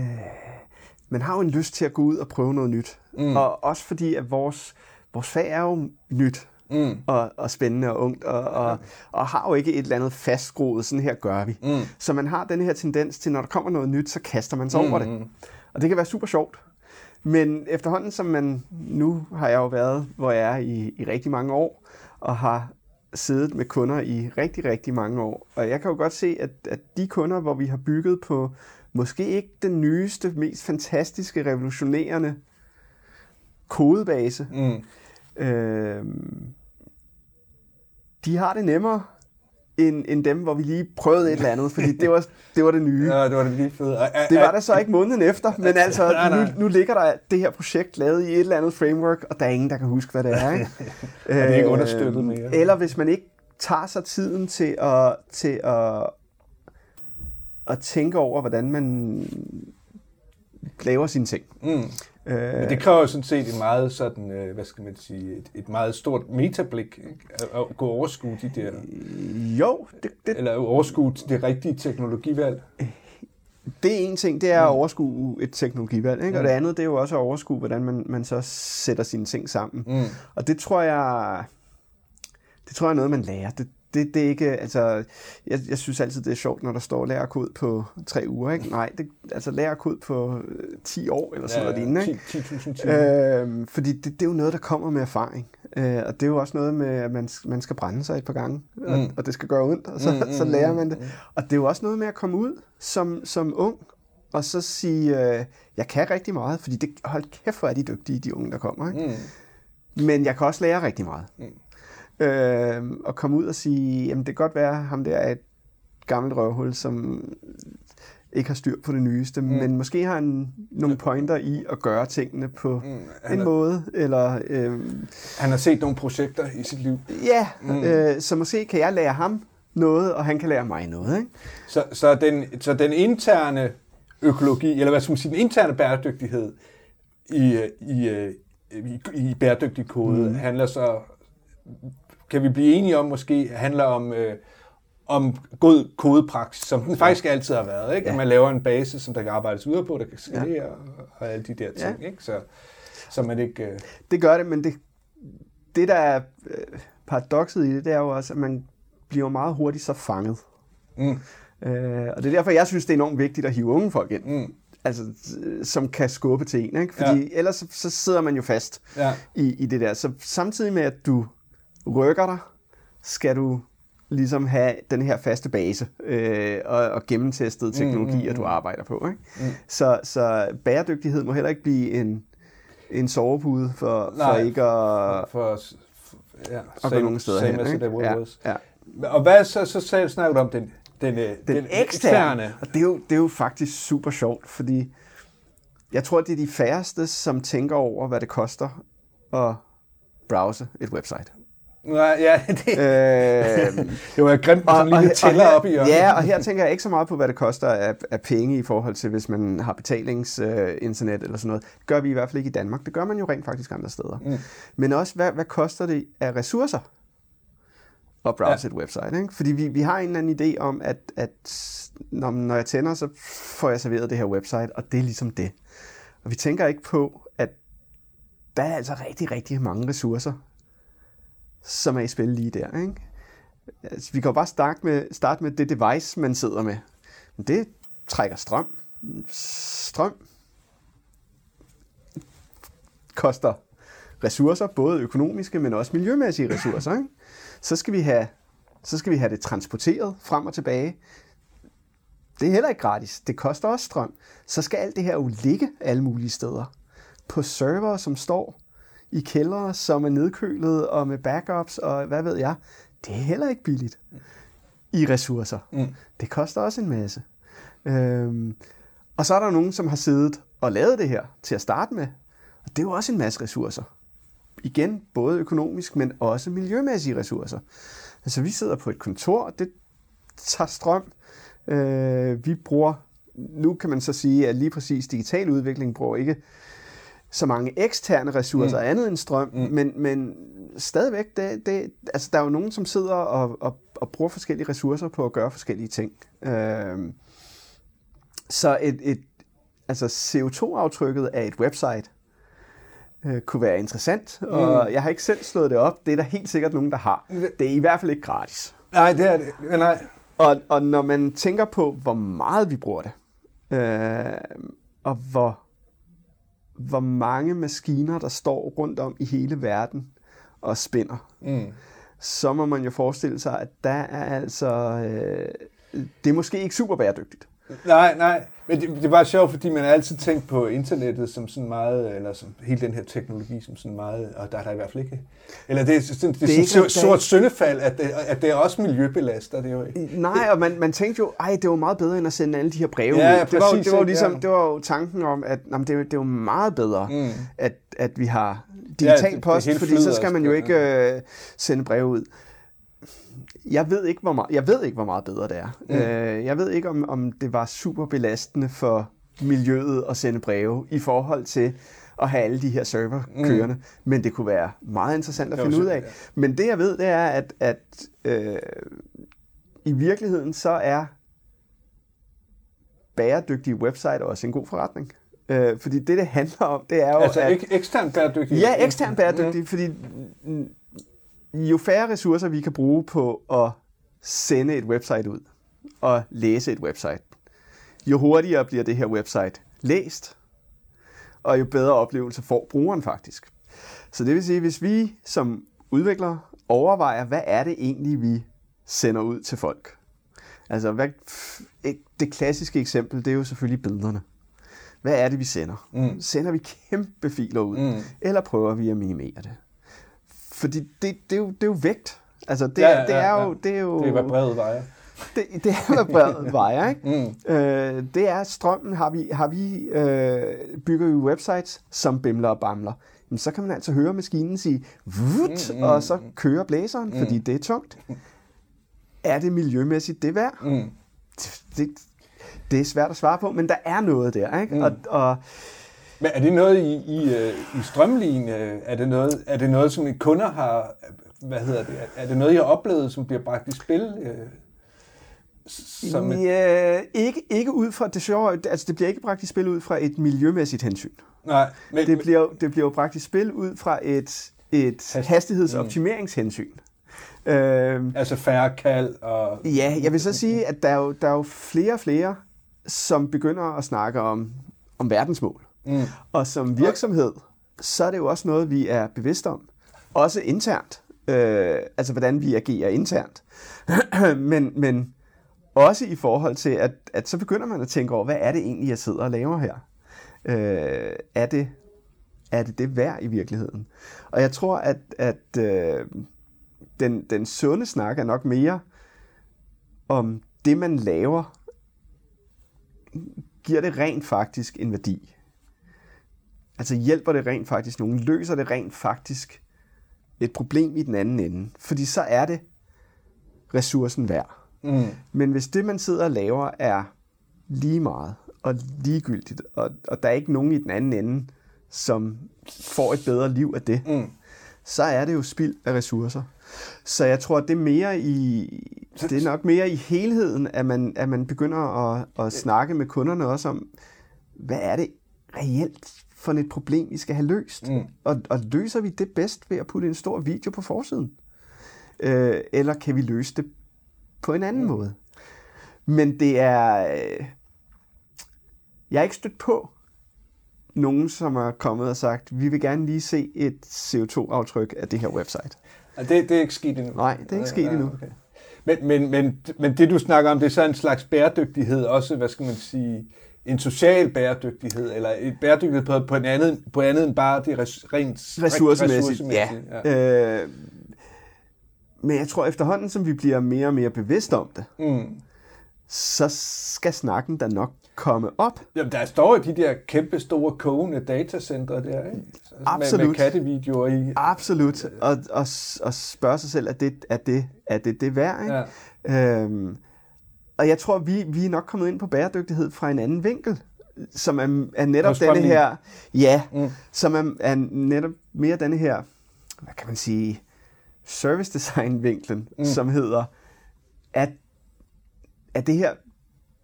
man har jo en lyst til at gå ud og prøve noget nyt. Mm. Og også fordi, at vores, vores fag er jo nyt mm. og, og spændende og ungt, og, og, og har jo ikke et eller andet fastgroet, sådan her gør vi. Mm. Så man har den her tendens til, når der kommer noget nyt, så kaster man sig mm. over det. Og det kan være super sjovt. Men efterhånden, som man... Nu har jeg jo været, hvor jeg er i, i rigtig mange år, og har siddet med kunder i rigtig, rigtig mange år. Og jeg kan jo godt se, at, at de kunder, hvor vi har bygget på måske ikke den nyeste, mest fantastiske, revolutionerende kodebase, mm. øh, de har det nemmere, End, end dem, hvor vi lige prøvede et eller andet, fordi det var det, var det nye. Ja, det var det lige fede. Det var der så ikke måneden efter, men altså, nu, nu ligger der det her projekt lavet i et eller andet framework, og der er ingen, der kan huske, hvad det er. Ikke? Og det er ikke understøttet mere. Eller hvis man ikke tager sig tiden til at, til at, at tænke over, hvordan man laver sine ting. Mm. Men det kræver jo sådan set et meget sådan, hvad skal man sige, et, et meget stort metablik, ikke? At gå overskue de der... Jo, det, det... Eller overskue det rigtige teknologivalg. Det er en ting, det er at overskue et teknologivalg, ikke? Og det andet, det er jo også at overskue, hvordan man, man så sætter sine ting sammen. Mm. Og det tror jeg... Det tror jeg er noget, man lærer. Det, det, det er ikke... Altså, jeg, jeg synes altid, det er sjovt, når der står lærer kod på tre uger, ikke? Nej, det, altså lærer kod på ti år, eller sådan ja, noget lignende, ikke? ti tusind timer. Øhm, fordi det, det er jo noget, der kommer med erfaring. Øh, og det er jo også noget med, at man, man skal brænde sig et par gange, og, mm. og det skal gøre ondt, og så, mm, mm, så lærer man det. Og det er jo også noget med at komme ud som, som ung, og så sige, øh, jeg kan rigtig meget, fordi det, hold kæft, hvor er de dygtige, de unge, der kommer, ikke? Mm. Men jeg kan også lære rigtig meget. Mm. Øh, og komme ud og sige, jamen det kan godt være, at ham der er et gammelt røvhul, som ikke har styr på det nyeste, mm. men måske har han nogle pointer i at gøre tingene på mm. en har, måde. Eller, øh, han har set nogle projekter i sit liv. Ja, mm. øh, så måske kan jeg lære ham noget, og han kan lære mig noget. Ikke? Så, så, den, så den interne økologi, eller hvad skal man sige, den interne bæredygtighed i, i, i, i bæredygtig kode mm. handler så... kan vi blive enige om, måske handler om, øh, om god kodepraksis, som den faktisk altid har været. Ikke? Ja. At man laver en base, som der kan arbejdes videre på, der kan skalere ja. og, og alle de der ting. Ja. Ikke? Så, så man ikke... Øh... Det gør det, men det, det der er paradokset i det, det er jo også, at man bliver meget hurtigt så fanget. Mm. Øh, og det er derfor, jeg synes, det er enormt vigtigt at hive unge folk ind. Mm. Altså, som kan skubbe til en, ikke? Fordi ja. ellers så, så sidder man jo fast ja. i, i det der. Så samtidig med, at du rykker dig, skal du ligesom have den her faste base øh, og, og gennemtestede teknologier, mm, mm, du arbejder på. Ikke? Mm. Så, så bæredygtighed må heller ikke blive en, en sovepude for, for nej, ikke at, for, for, ja, at same, gå nogen steder hen. Ja, ja. Og hvad så, så snakker du om den, den, den, den eksterne? Og det er, jo, det er jo faktisk super sjovt, fordi jeg tror, det er de færreste, som tænker over, hvad det koster at browse et website. Nej, ja, det, øh, det var grimt, og, sådan en lille tæller op i hjørnet. Ja, og her tænker jeg ikke så meget på, hvad det koster af, af penge i forhold til, hvis man har betalingsinternet øh, eller sådan noget. Det gør vi i hvert fald ikke i Danmark. Det gør man jo rent faktisk andre steder. Mm. Men også, hvad, hvad koster det af ressourcer at browse ja. et website? Ikke? Fordi vi, vi har en eller anden idé om, at, at når, når jeg tænder, så får jeg serveret det her website, og det er ligesom det. Og vi tænker ikke på, at der er altså rigtig, rigtig mange ressourcer, som er i spil lige der. Ikke? Altså, vi kan jo bare starte med, starte med det device, man sidder med. Men det trækker strøm. Strøm koster ressourcer, både økonomiske, men også miljømæssige ressourcer. Ikke? Så, skal vi have, så skal vi have det transporteret frem og tilbage. Det er heller ikke gratis. Det koster også strøm. Så skal alt det her jo ligge alle mulige steder. På servere, som står i kældre, som er nedkølet og med backups og hvad ved jeg. Det er heller ikke billigt i ressourcer. Mm. Det koster også en masse. Øhm, og så er der nogen, som har siddet og lavet det her til at starte med. Og det er jo også en masse ressourcer. Igen, både økonomisk, men også miljømæssige ressourcer. Altså vi sidder på et kontor, det tager strøm. Øh, vi bruger, nu kan man så sige, at lige præcis digital udvikling bruger ikke så mange eksterne ressourcer, mm. andet end strøm, mm. men, men stadigvæk, det, det, altså, der er jo nogen, som sidder og, og, og bruger forskellige ressourcer på at gøre forskellige ting. Øh, så et, et, altså C O to-aftrykket af et website øh, kunne være interessant, mm. og jeg har ikke selv slået det op. Det er der helt sikkert nogen, der har. Det er i hvert fald ikke gratis. Nej, det er det. Nej. Og, og når man tænker på, hvor meget vi bruger det, øh, og hvor hvor mange maskiner, der står rundt om i hele verden og spænder, mm. så må man jo forestille sig, at der er altså... Øh, det er måske ikke super bæredygtigt. Nej, nej. Men det, det er bare sjovt, fordi man altid tænkt på internettet som sådan meget, eller som hele den her teknologi som sådan meget, og der er der i hvert fald ikke. Eller det er, sådan, det er, det er sådan et sort syndefald, at det, at det er også miljøbelaster. Det er jo ikke. Nej, og man, man tænkte jo, ej, det var meget bedre end at sende alle de her breve. Ja, ja, præcis, det var jo, det var jo ligesom, ja. det var jo tanken om, at jamen, det, det er jo meget bedre, mm. at, at vi har digital ja, post, fordi så skal man jo ikke ja. øh, sende breve ud. Jeg ved ikke, hvor meget, jeg ved ikke, hvor meget bedre det er. Mm. Jeg ved ikke, om, om det var super belastende for miljøet at sende breve i forhold til at have alle de her server kørende. Mm. Men det kunne være meget interessant at finde ud af. Ja. Men det jeg ved, det er, at, at øh, i virkeligheden så er bæredygtige websites også en god forretning. Øh, fordi det, det handler om, det er jo... Altså at, ek- ekstern bæredygtig? Ja, ekstern bæredygtig, mm. fordi jo færre ressourcer vi kan bruge på at sende et website ud og læse et website, jo hurtigere bliver det her website læst, og jo bedre oplevelse får brugeren faktisk. Så det vil sige, hvis vi som udviklere overvejer, hvad er det egentlig, vi sender ud til folk? Altså, hvad, det klassiske eksempel, det er jo selvfølgelig billederne. Hvad er det, vi sender? Mm. Sender vi kæmpe filer ud, mm. eller prøver vi at minimere det? Fordi det, det, det, er, jo, det er jo vægt. Altså, det, ja, ja, ja, det er jo... Det er jo det er, hvad brevet vejer. Det, det er, hvad brevet vejer, ikke? Mm. Øh, det er strømmen, har vi, har vi øh, bygger vi websites, som bimler og bamler. Jamen, så kan man altså høre maskinen sige, vut, mm, mm, og så kører blæseren, mm. fordi det er tungt. Er det miljømæssigt det værd? Mm. Det, det, det er svært at svare på, men der er noget der, ikke? Mm. Og, og men er det noget i, i, i Strømlin? Er det noget, er det noget, som I kunder har? Hvad hedder det? Er det noget, I har oplevet, som bliver bragt i spil? Som et... ja, ikke, ikke ud fra det sjove. Altså, det bliver ikke bragt i spil ud fra et miljømæssigt hensyn. Nej. Men, det bliver det bliver bragt i spil ud fra et et hast... hastighedsoptimeringshensyn. Mm. Øhm, altså færre kald og. Ja, jeg vil så sige, at der er jo, der er jo flere og flere, som begynder at snakke om om verdensmål. Mm. Og som virksomhed, så er det jo også noget, vi er bevidste om. Også internt. Øh, altså, hvordan vi agerer internt. men, men også i forhold til, at, at så begynder man at tænke over, hvad er det egentlig, jeg sidder og laver her? Øh, er, det, er det det værd i virkeligheden? Og jeg tror, at, at øh, den, den sunde snak er nok mere om det, man laver. Giver det rent faktisk en værdi? Altså hjælper det rent faktisk nogen? Løser det rent faktisk et problem i den anden ende? Fordi så er det ressourcen værd. Mm. Men hvis det, man sidder og laver, er lige meget og ligegyldigt, og, og der er ikke nogen i den anden ende, som får et bedre liv af det, mm. så er det jo spild af ressourcer. Så jeg tror, det er, mere i, det er nok mere i helheden, at man, at man begynder at, at snakke med kunderne også om, hvad er det reelt for et problem, vi skal have løst. Mm. Og, og løser vi det bedst ved at putte en stor video på forsiden? Øh, eller kan vi løse det på en anden mm. måde? Men det er... Øh, jeg er ikke stødt på nogen, som er kommet og sagt, vi vil gerne lige se et C O to aftryk af det her website. Og det, det er ikke sket endnu? Nej, det er ikke sket ja, endnu. Okay. Men, men, men, men det, du snakker om, det er så en slags bæredygtighed også, hvad skal man sige... en social bæredygtighed, eller et bæredygtighed på, på, en anden, på andet end bare det res, rent ressourcemæssigt. Ja. Ja. Øh, men jeg tror efterhånden, som vi bliver mere og mere bevidst om det, mm. så skal snakken da nok komme op. Jamen, der står jo de der kæmpe store kogende datacenter der, ikke? Absolut. Med, med kattevideoer i. Absolut. Og, og, og spørge sig selv, er det er det, er det, det værd, ikke? Ja. Øhm, Og jeg tror, vi, vi er nok kommet ind på bæredygtighed fra en anden vinkel, som er, er netop denne her, ja, mm. som er, er netop mere denne her, hvad kan man sige, service design-vinklen, mm. som hedder, at, at det her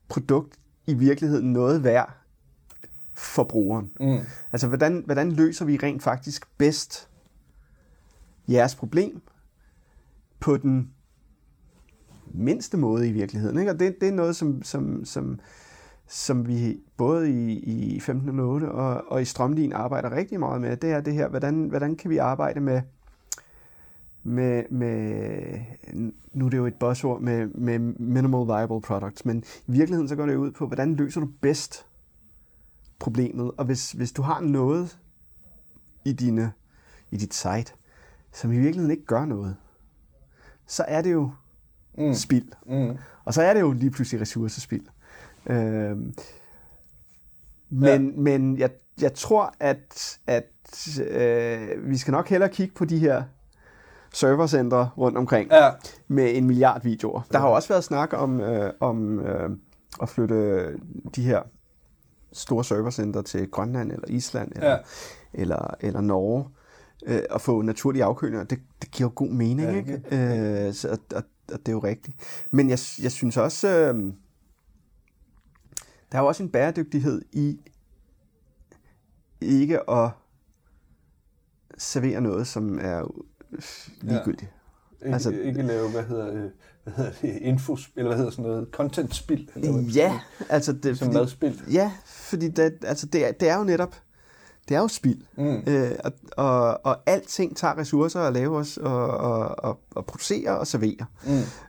produkt i virkeligheden noget værd for brugeren? Mm. Altså, hvordan, hvordan løser vi rent faktisk bedst jeres problem på den mindste måde i virkeligheden, ikke? Og det, det er noget, som, som, som, som vi både i, i femten nul otte og, og i Strømlin arbejder rigtig meget med. Det er det her, hvordan, hvordan kan vi arbejde med, med, med, nu er det jo et buzzord, med, med minimal viable products, men i virkeligheden så går det ud på, hvordan løser du bedst problemet? Og hvis, hvis du har noget i, dine, i dit site, som i virkeligheden ikke gør noget, så er det jo Mm. spild. Mm. Og så er det jo lige pludselig ressourcespild. Øhm, men ja. men jeg, jeg tror, at, at øh, vi skal nok hellere kigge på de her servercentre rundt omkring ja. med en milliard videoer. Der har jo også været snak om, øh, om øh, at flytte de her store servercenter til Grønland eller Island eller, ja. eller, eller Norge øh, og få naturlige afkølinger. Det, det giver jo god mening, ja, ikke? Okay. Øh, så, og, og, og det er jo rigtigt. Men jeg, jeg synes også, øh, der er jo også en bæredygtighed i ikke at servere noget, som er ligegyldigt. Ja. Ikke, altså, ikke lave, hvad hedder det? Hvad hedder det, info, eller hvad hedder sådan noget, content-spild? Ja, altså det, som fordi, madspild. Ja, fordi det, altså det, er, det er jo netop, det er jo spild, mm. øh, og, og, og alting tager ressourcer at lave os, og, og, og, og producere og servere.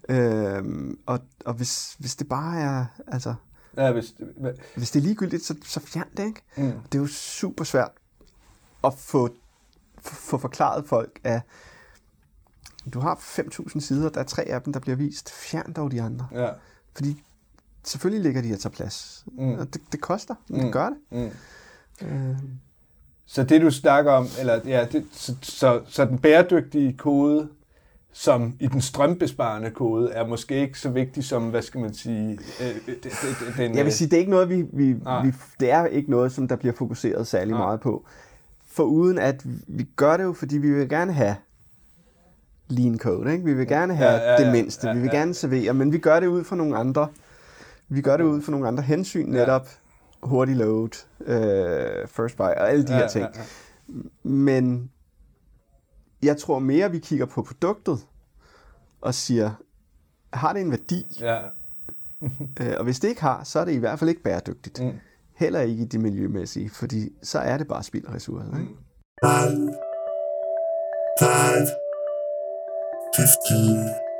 Mm. Øh, og og hvis, hvis det bare er, altså, ja, hvis, det, men... hvis det er ligegyldigt, så, så fjern det, ikke? Mm. Det er jo super svært at få, få forklaret folk af, du har fem tusind sider, der er tre af dem, der bliver vist. Fjern dog de andre. Ja. Fordi selvfølgelig ligger de at tage plads. Mm. Og det, det koster, men mm. det gør det. Mm. Øh. Så det, du snakker om, eller ja, det, så, så, så den bæredygtige kode, som i den strømbesparende kode, er måske ikke så vigtig som, hvad skal man sige, øh, den... Jeg vil sige, det er ikke noget, vi, vi, vi, det er ikke noget, som der bliver fokuseret særlig nej. Meget på. For uden at vi gør det jo, fordi vi vil gerne have lean code, ikke? Vi vil gerne have ja, ja, ja, det mindste, ja, ja. Vi vil gerne servere, men vi gør det ud fra nogle andre, vi gør det ud fra nogle andre hensyn, netop ja. Hurtig load, uh, first buy og alle de ja, her ting. Ja, ja. Men jeg tror mere, vi kigger på produktet og siger, har det en værdi? Ja. uh, og hvis det ikke har, så er det i hvert fald ikke bæredygtigt. Mm. Heller ikke i det miljømæssige, fordi så er det bare spild af ressourcer. Mm. Ikke?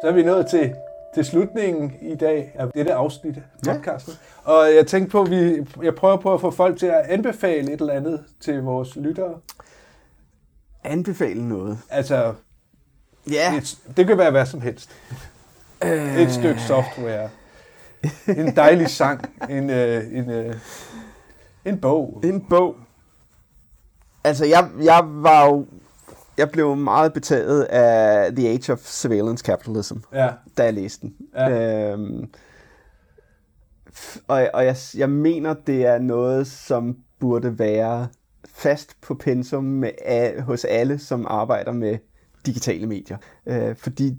Så er vi nået til, til slutningen i dag af dette afsnit af podcasten. Ja. Og jeg tænkte på, at vi, jeg prøver på at få folk til at anbefale et eller andet til vores lyttere. Anbefale noget? Altså, ja. et, det kan være hvad som helst. Øh. Et stykke software. En dejlig sang. En, øh, en, øh, en bog. En bog. Altså, jeg, jeg var jo... Jeg blev meget betaget af The Age of Surveillance Capitalism, ja. Da jeg læste den. Ja. Øhm, og og jeg, jeg mener, det er noget, som burde være fast på pensum med, af, hos alle, som arbejder med digitale medier. Øh, fordi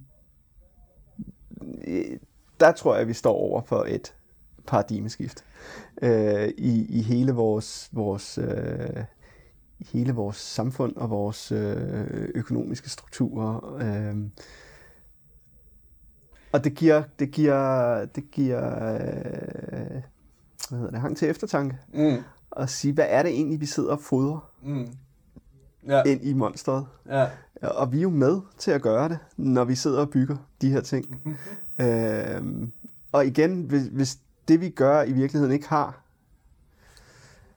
der tror jeg, vi står over for et paradigmeskift øh, i, i hele vores... vores øh, hele vores samfund og vores økonomiske strukturer. Øh. Og det giver, det giver, det giver øh, hvad hedder det, hang til eftertanke. Mm. Og sige, hvad er det egentlig, vi sidder og fodrer mm. ja. Ind i monsteret? Ja. Og vi er jo med til at gøre det, når vi sidder og bygger de her ting. Mm-hmm. Øh, og igen, hvis, hvis det, vi gør, i virkeligheden ikke har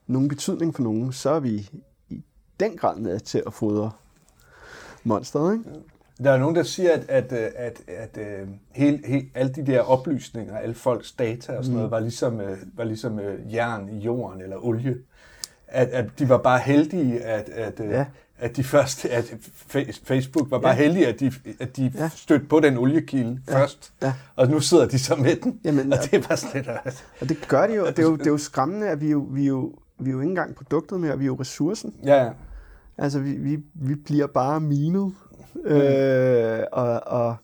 nogen betydning for nogen, så er vi i den grad med til at fodre monsteret, ikke? Der er nogen, der siger, at, at, at, at, at hele, hele, alle de der oplysninger, alle folks data og sådan noget, mm. var ligesom, var ligesom jern i jorden eller olie. At, at de var bare heldige, at, at, ja. at de første, at Facebook var bare ja. Heldige, at de, at de ja. Stødte på den oliekilde ja. Først, ja. Og nu sidder de så med den. Jamen, og det var slet at... Og det gør de jo. Det er jo, det er jo skræmmende, at vi jo, vi jo Vi er jo ikke engang produktet mere, vi er jo ressourcen. Ja, ja. Altså, vi, vi, vi bliver bare minet. Mm. Øh, og, og,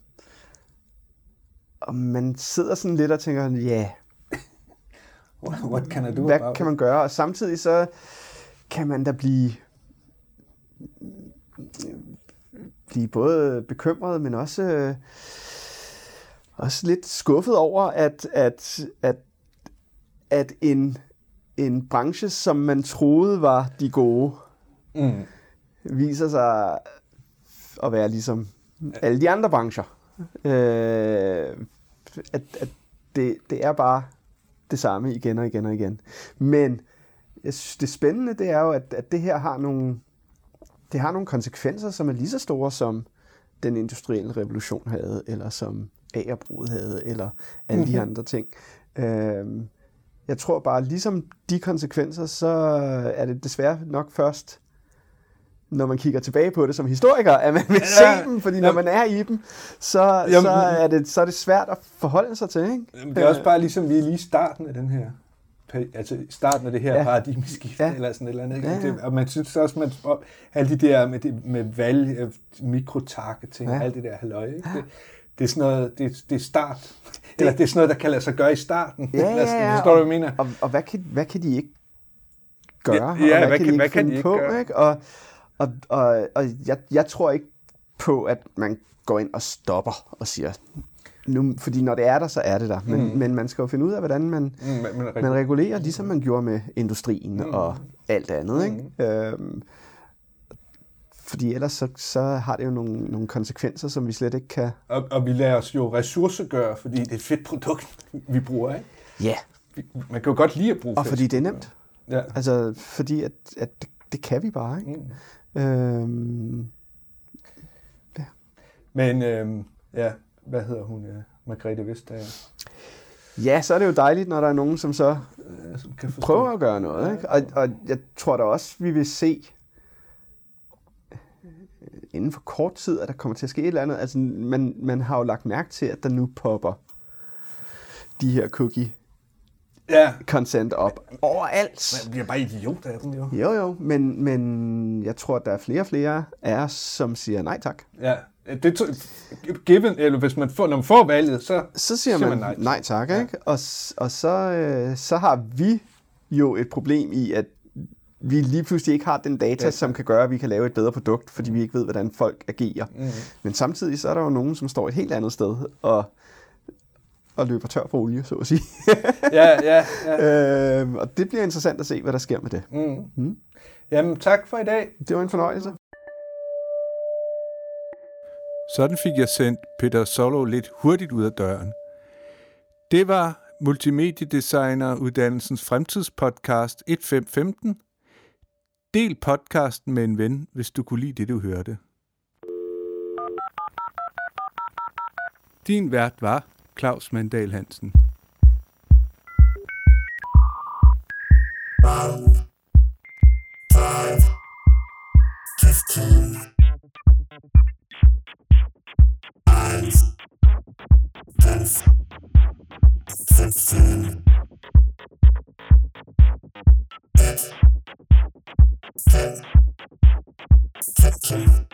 og man sidder sådan lidt og tænker, ja, yeah. What can I do? Hvad kan man gøre? Og samtidig så kan man da blive, blive både bekymret, men også, også lidt skuffet over, at, at, at, at en... en branche, som man troede var de gode, mm. viser sig at være ligesom alle de andre brancher. Øh, at, at det, det er bare det samme igen og igen og igen. Men jeg synes, det spændende, det er jo, at, at det her har nogle, det har nogle konsekvenser, som er lige så store, som den industrielle revolution havde, eller som agerbruget havde, eller alle mm-hmm. de andre ting. Øh, Jeg tror bare, ligesom de konsekvenser, så er det desværre nok først, når man kigger tilbage på det som historiker, at man vil se dem, fordi når man er i dem, så, jamen, så, er, det, så er det svært at forholde sig til. Ikke? Det er også bare ligesom, vi er lige i starten af den her altså starten af det her ja. paradigmeskift ja. eller sådan et eller andet. Ikke? Ja, ja. Det, og man synes også, man alle de der med, det, med valg, mikrotargeting, ja. alt det der halløj, ikke? Det, det er sådan noget, det, det er start. Det. Eller det er sådan noget, der kan lade sig gøre i starten. Ja, ja, ja. Forstår du, hvad jeg mener? Og, og hvad, kan, hvad kan de ikke gøre? Ja, ja, hvad, hvad kan de ikke finde på? Og, og, og, og jeg, jeg tror ikke på, at man går ind og stopper og siger... Nu, fordi når det er der, så er det der. Men, mm. men man skal jo finde ud af, hvordan man, mm, man, regulerer. man regulerer, ligesom man gjorde med industrien mm. og alt andet. Mm. Ikke? Øhm, fordi ellers så, så har det jo nogle, nogle konsekvenser, som vi slet ikke kan... Og, og vi lader os jo ressourcegøre, fordi det er et fedt produkt, vi bruger. Ikke? Ja. Man kan jo godt lide at bruge og fedt. Fordi det er nemt. Ja. Altså, fordi at, at det, det kan vi bare. Ikke? Mm. Øhm, ja. Men øhm, ja... Hvad hedder hun? Margrethe Vestager. Ja, så er det jo dejligt, når der er nogen, som så øh, som kan prøver at gøre noget. Ikke? Og, og jeg tror da også, vi vil se inden for kort tid, at der kommer til at ske et eller andet. Altså, man, man har jo lagt mærke til, at der nu popper de her cookie ja. consent op overalt. Man bliver bare idiot af dem, jo. Jo, jo, men, men jeg tror, at der er flere og flere af os, som siger nej tak. Ja. Det given, eller hvis man får, når man får valget, så, så siger, siger man, man nej. nej tak. Ikke? Ja. Og, og så, øh, så har vi jo et problem i, at vi lige pludselig ikke har den data, ja. som kan gøre, at vi kan lave et bedre produkt, fordi vi ikke ved, hvordan folk agerer. Mm-hmm. Men samtidig så er der jo nogen, som står et helt andet sted og, og løber tør for olie, så at sige. ja, ja, ja. Øhm, og det bliver interessant at se, hvad der sker med det. Mm. Mm. Jamen tak for i dag. Det var en fornøjelse. Sådan fik jeg sendt Peter Sollov lidt hurtigt ud af døren. Det var Multimediedesigneruddannelsens fremtidspodcast femten femten. Del podcasten med en ven, hvis du kunne lide det, du hørte. Din vært var Claus Mandal Hansen. fifteen, fifteen, fifteen, fifteen.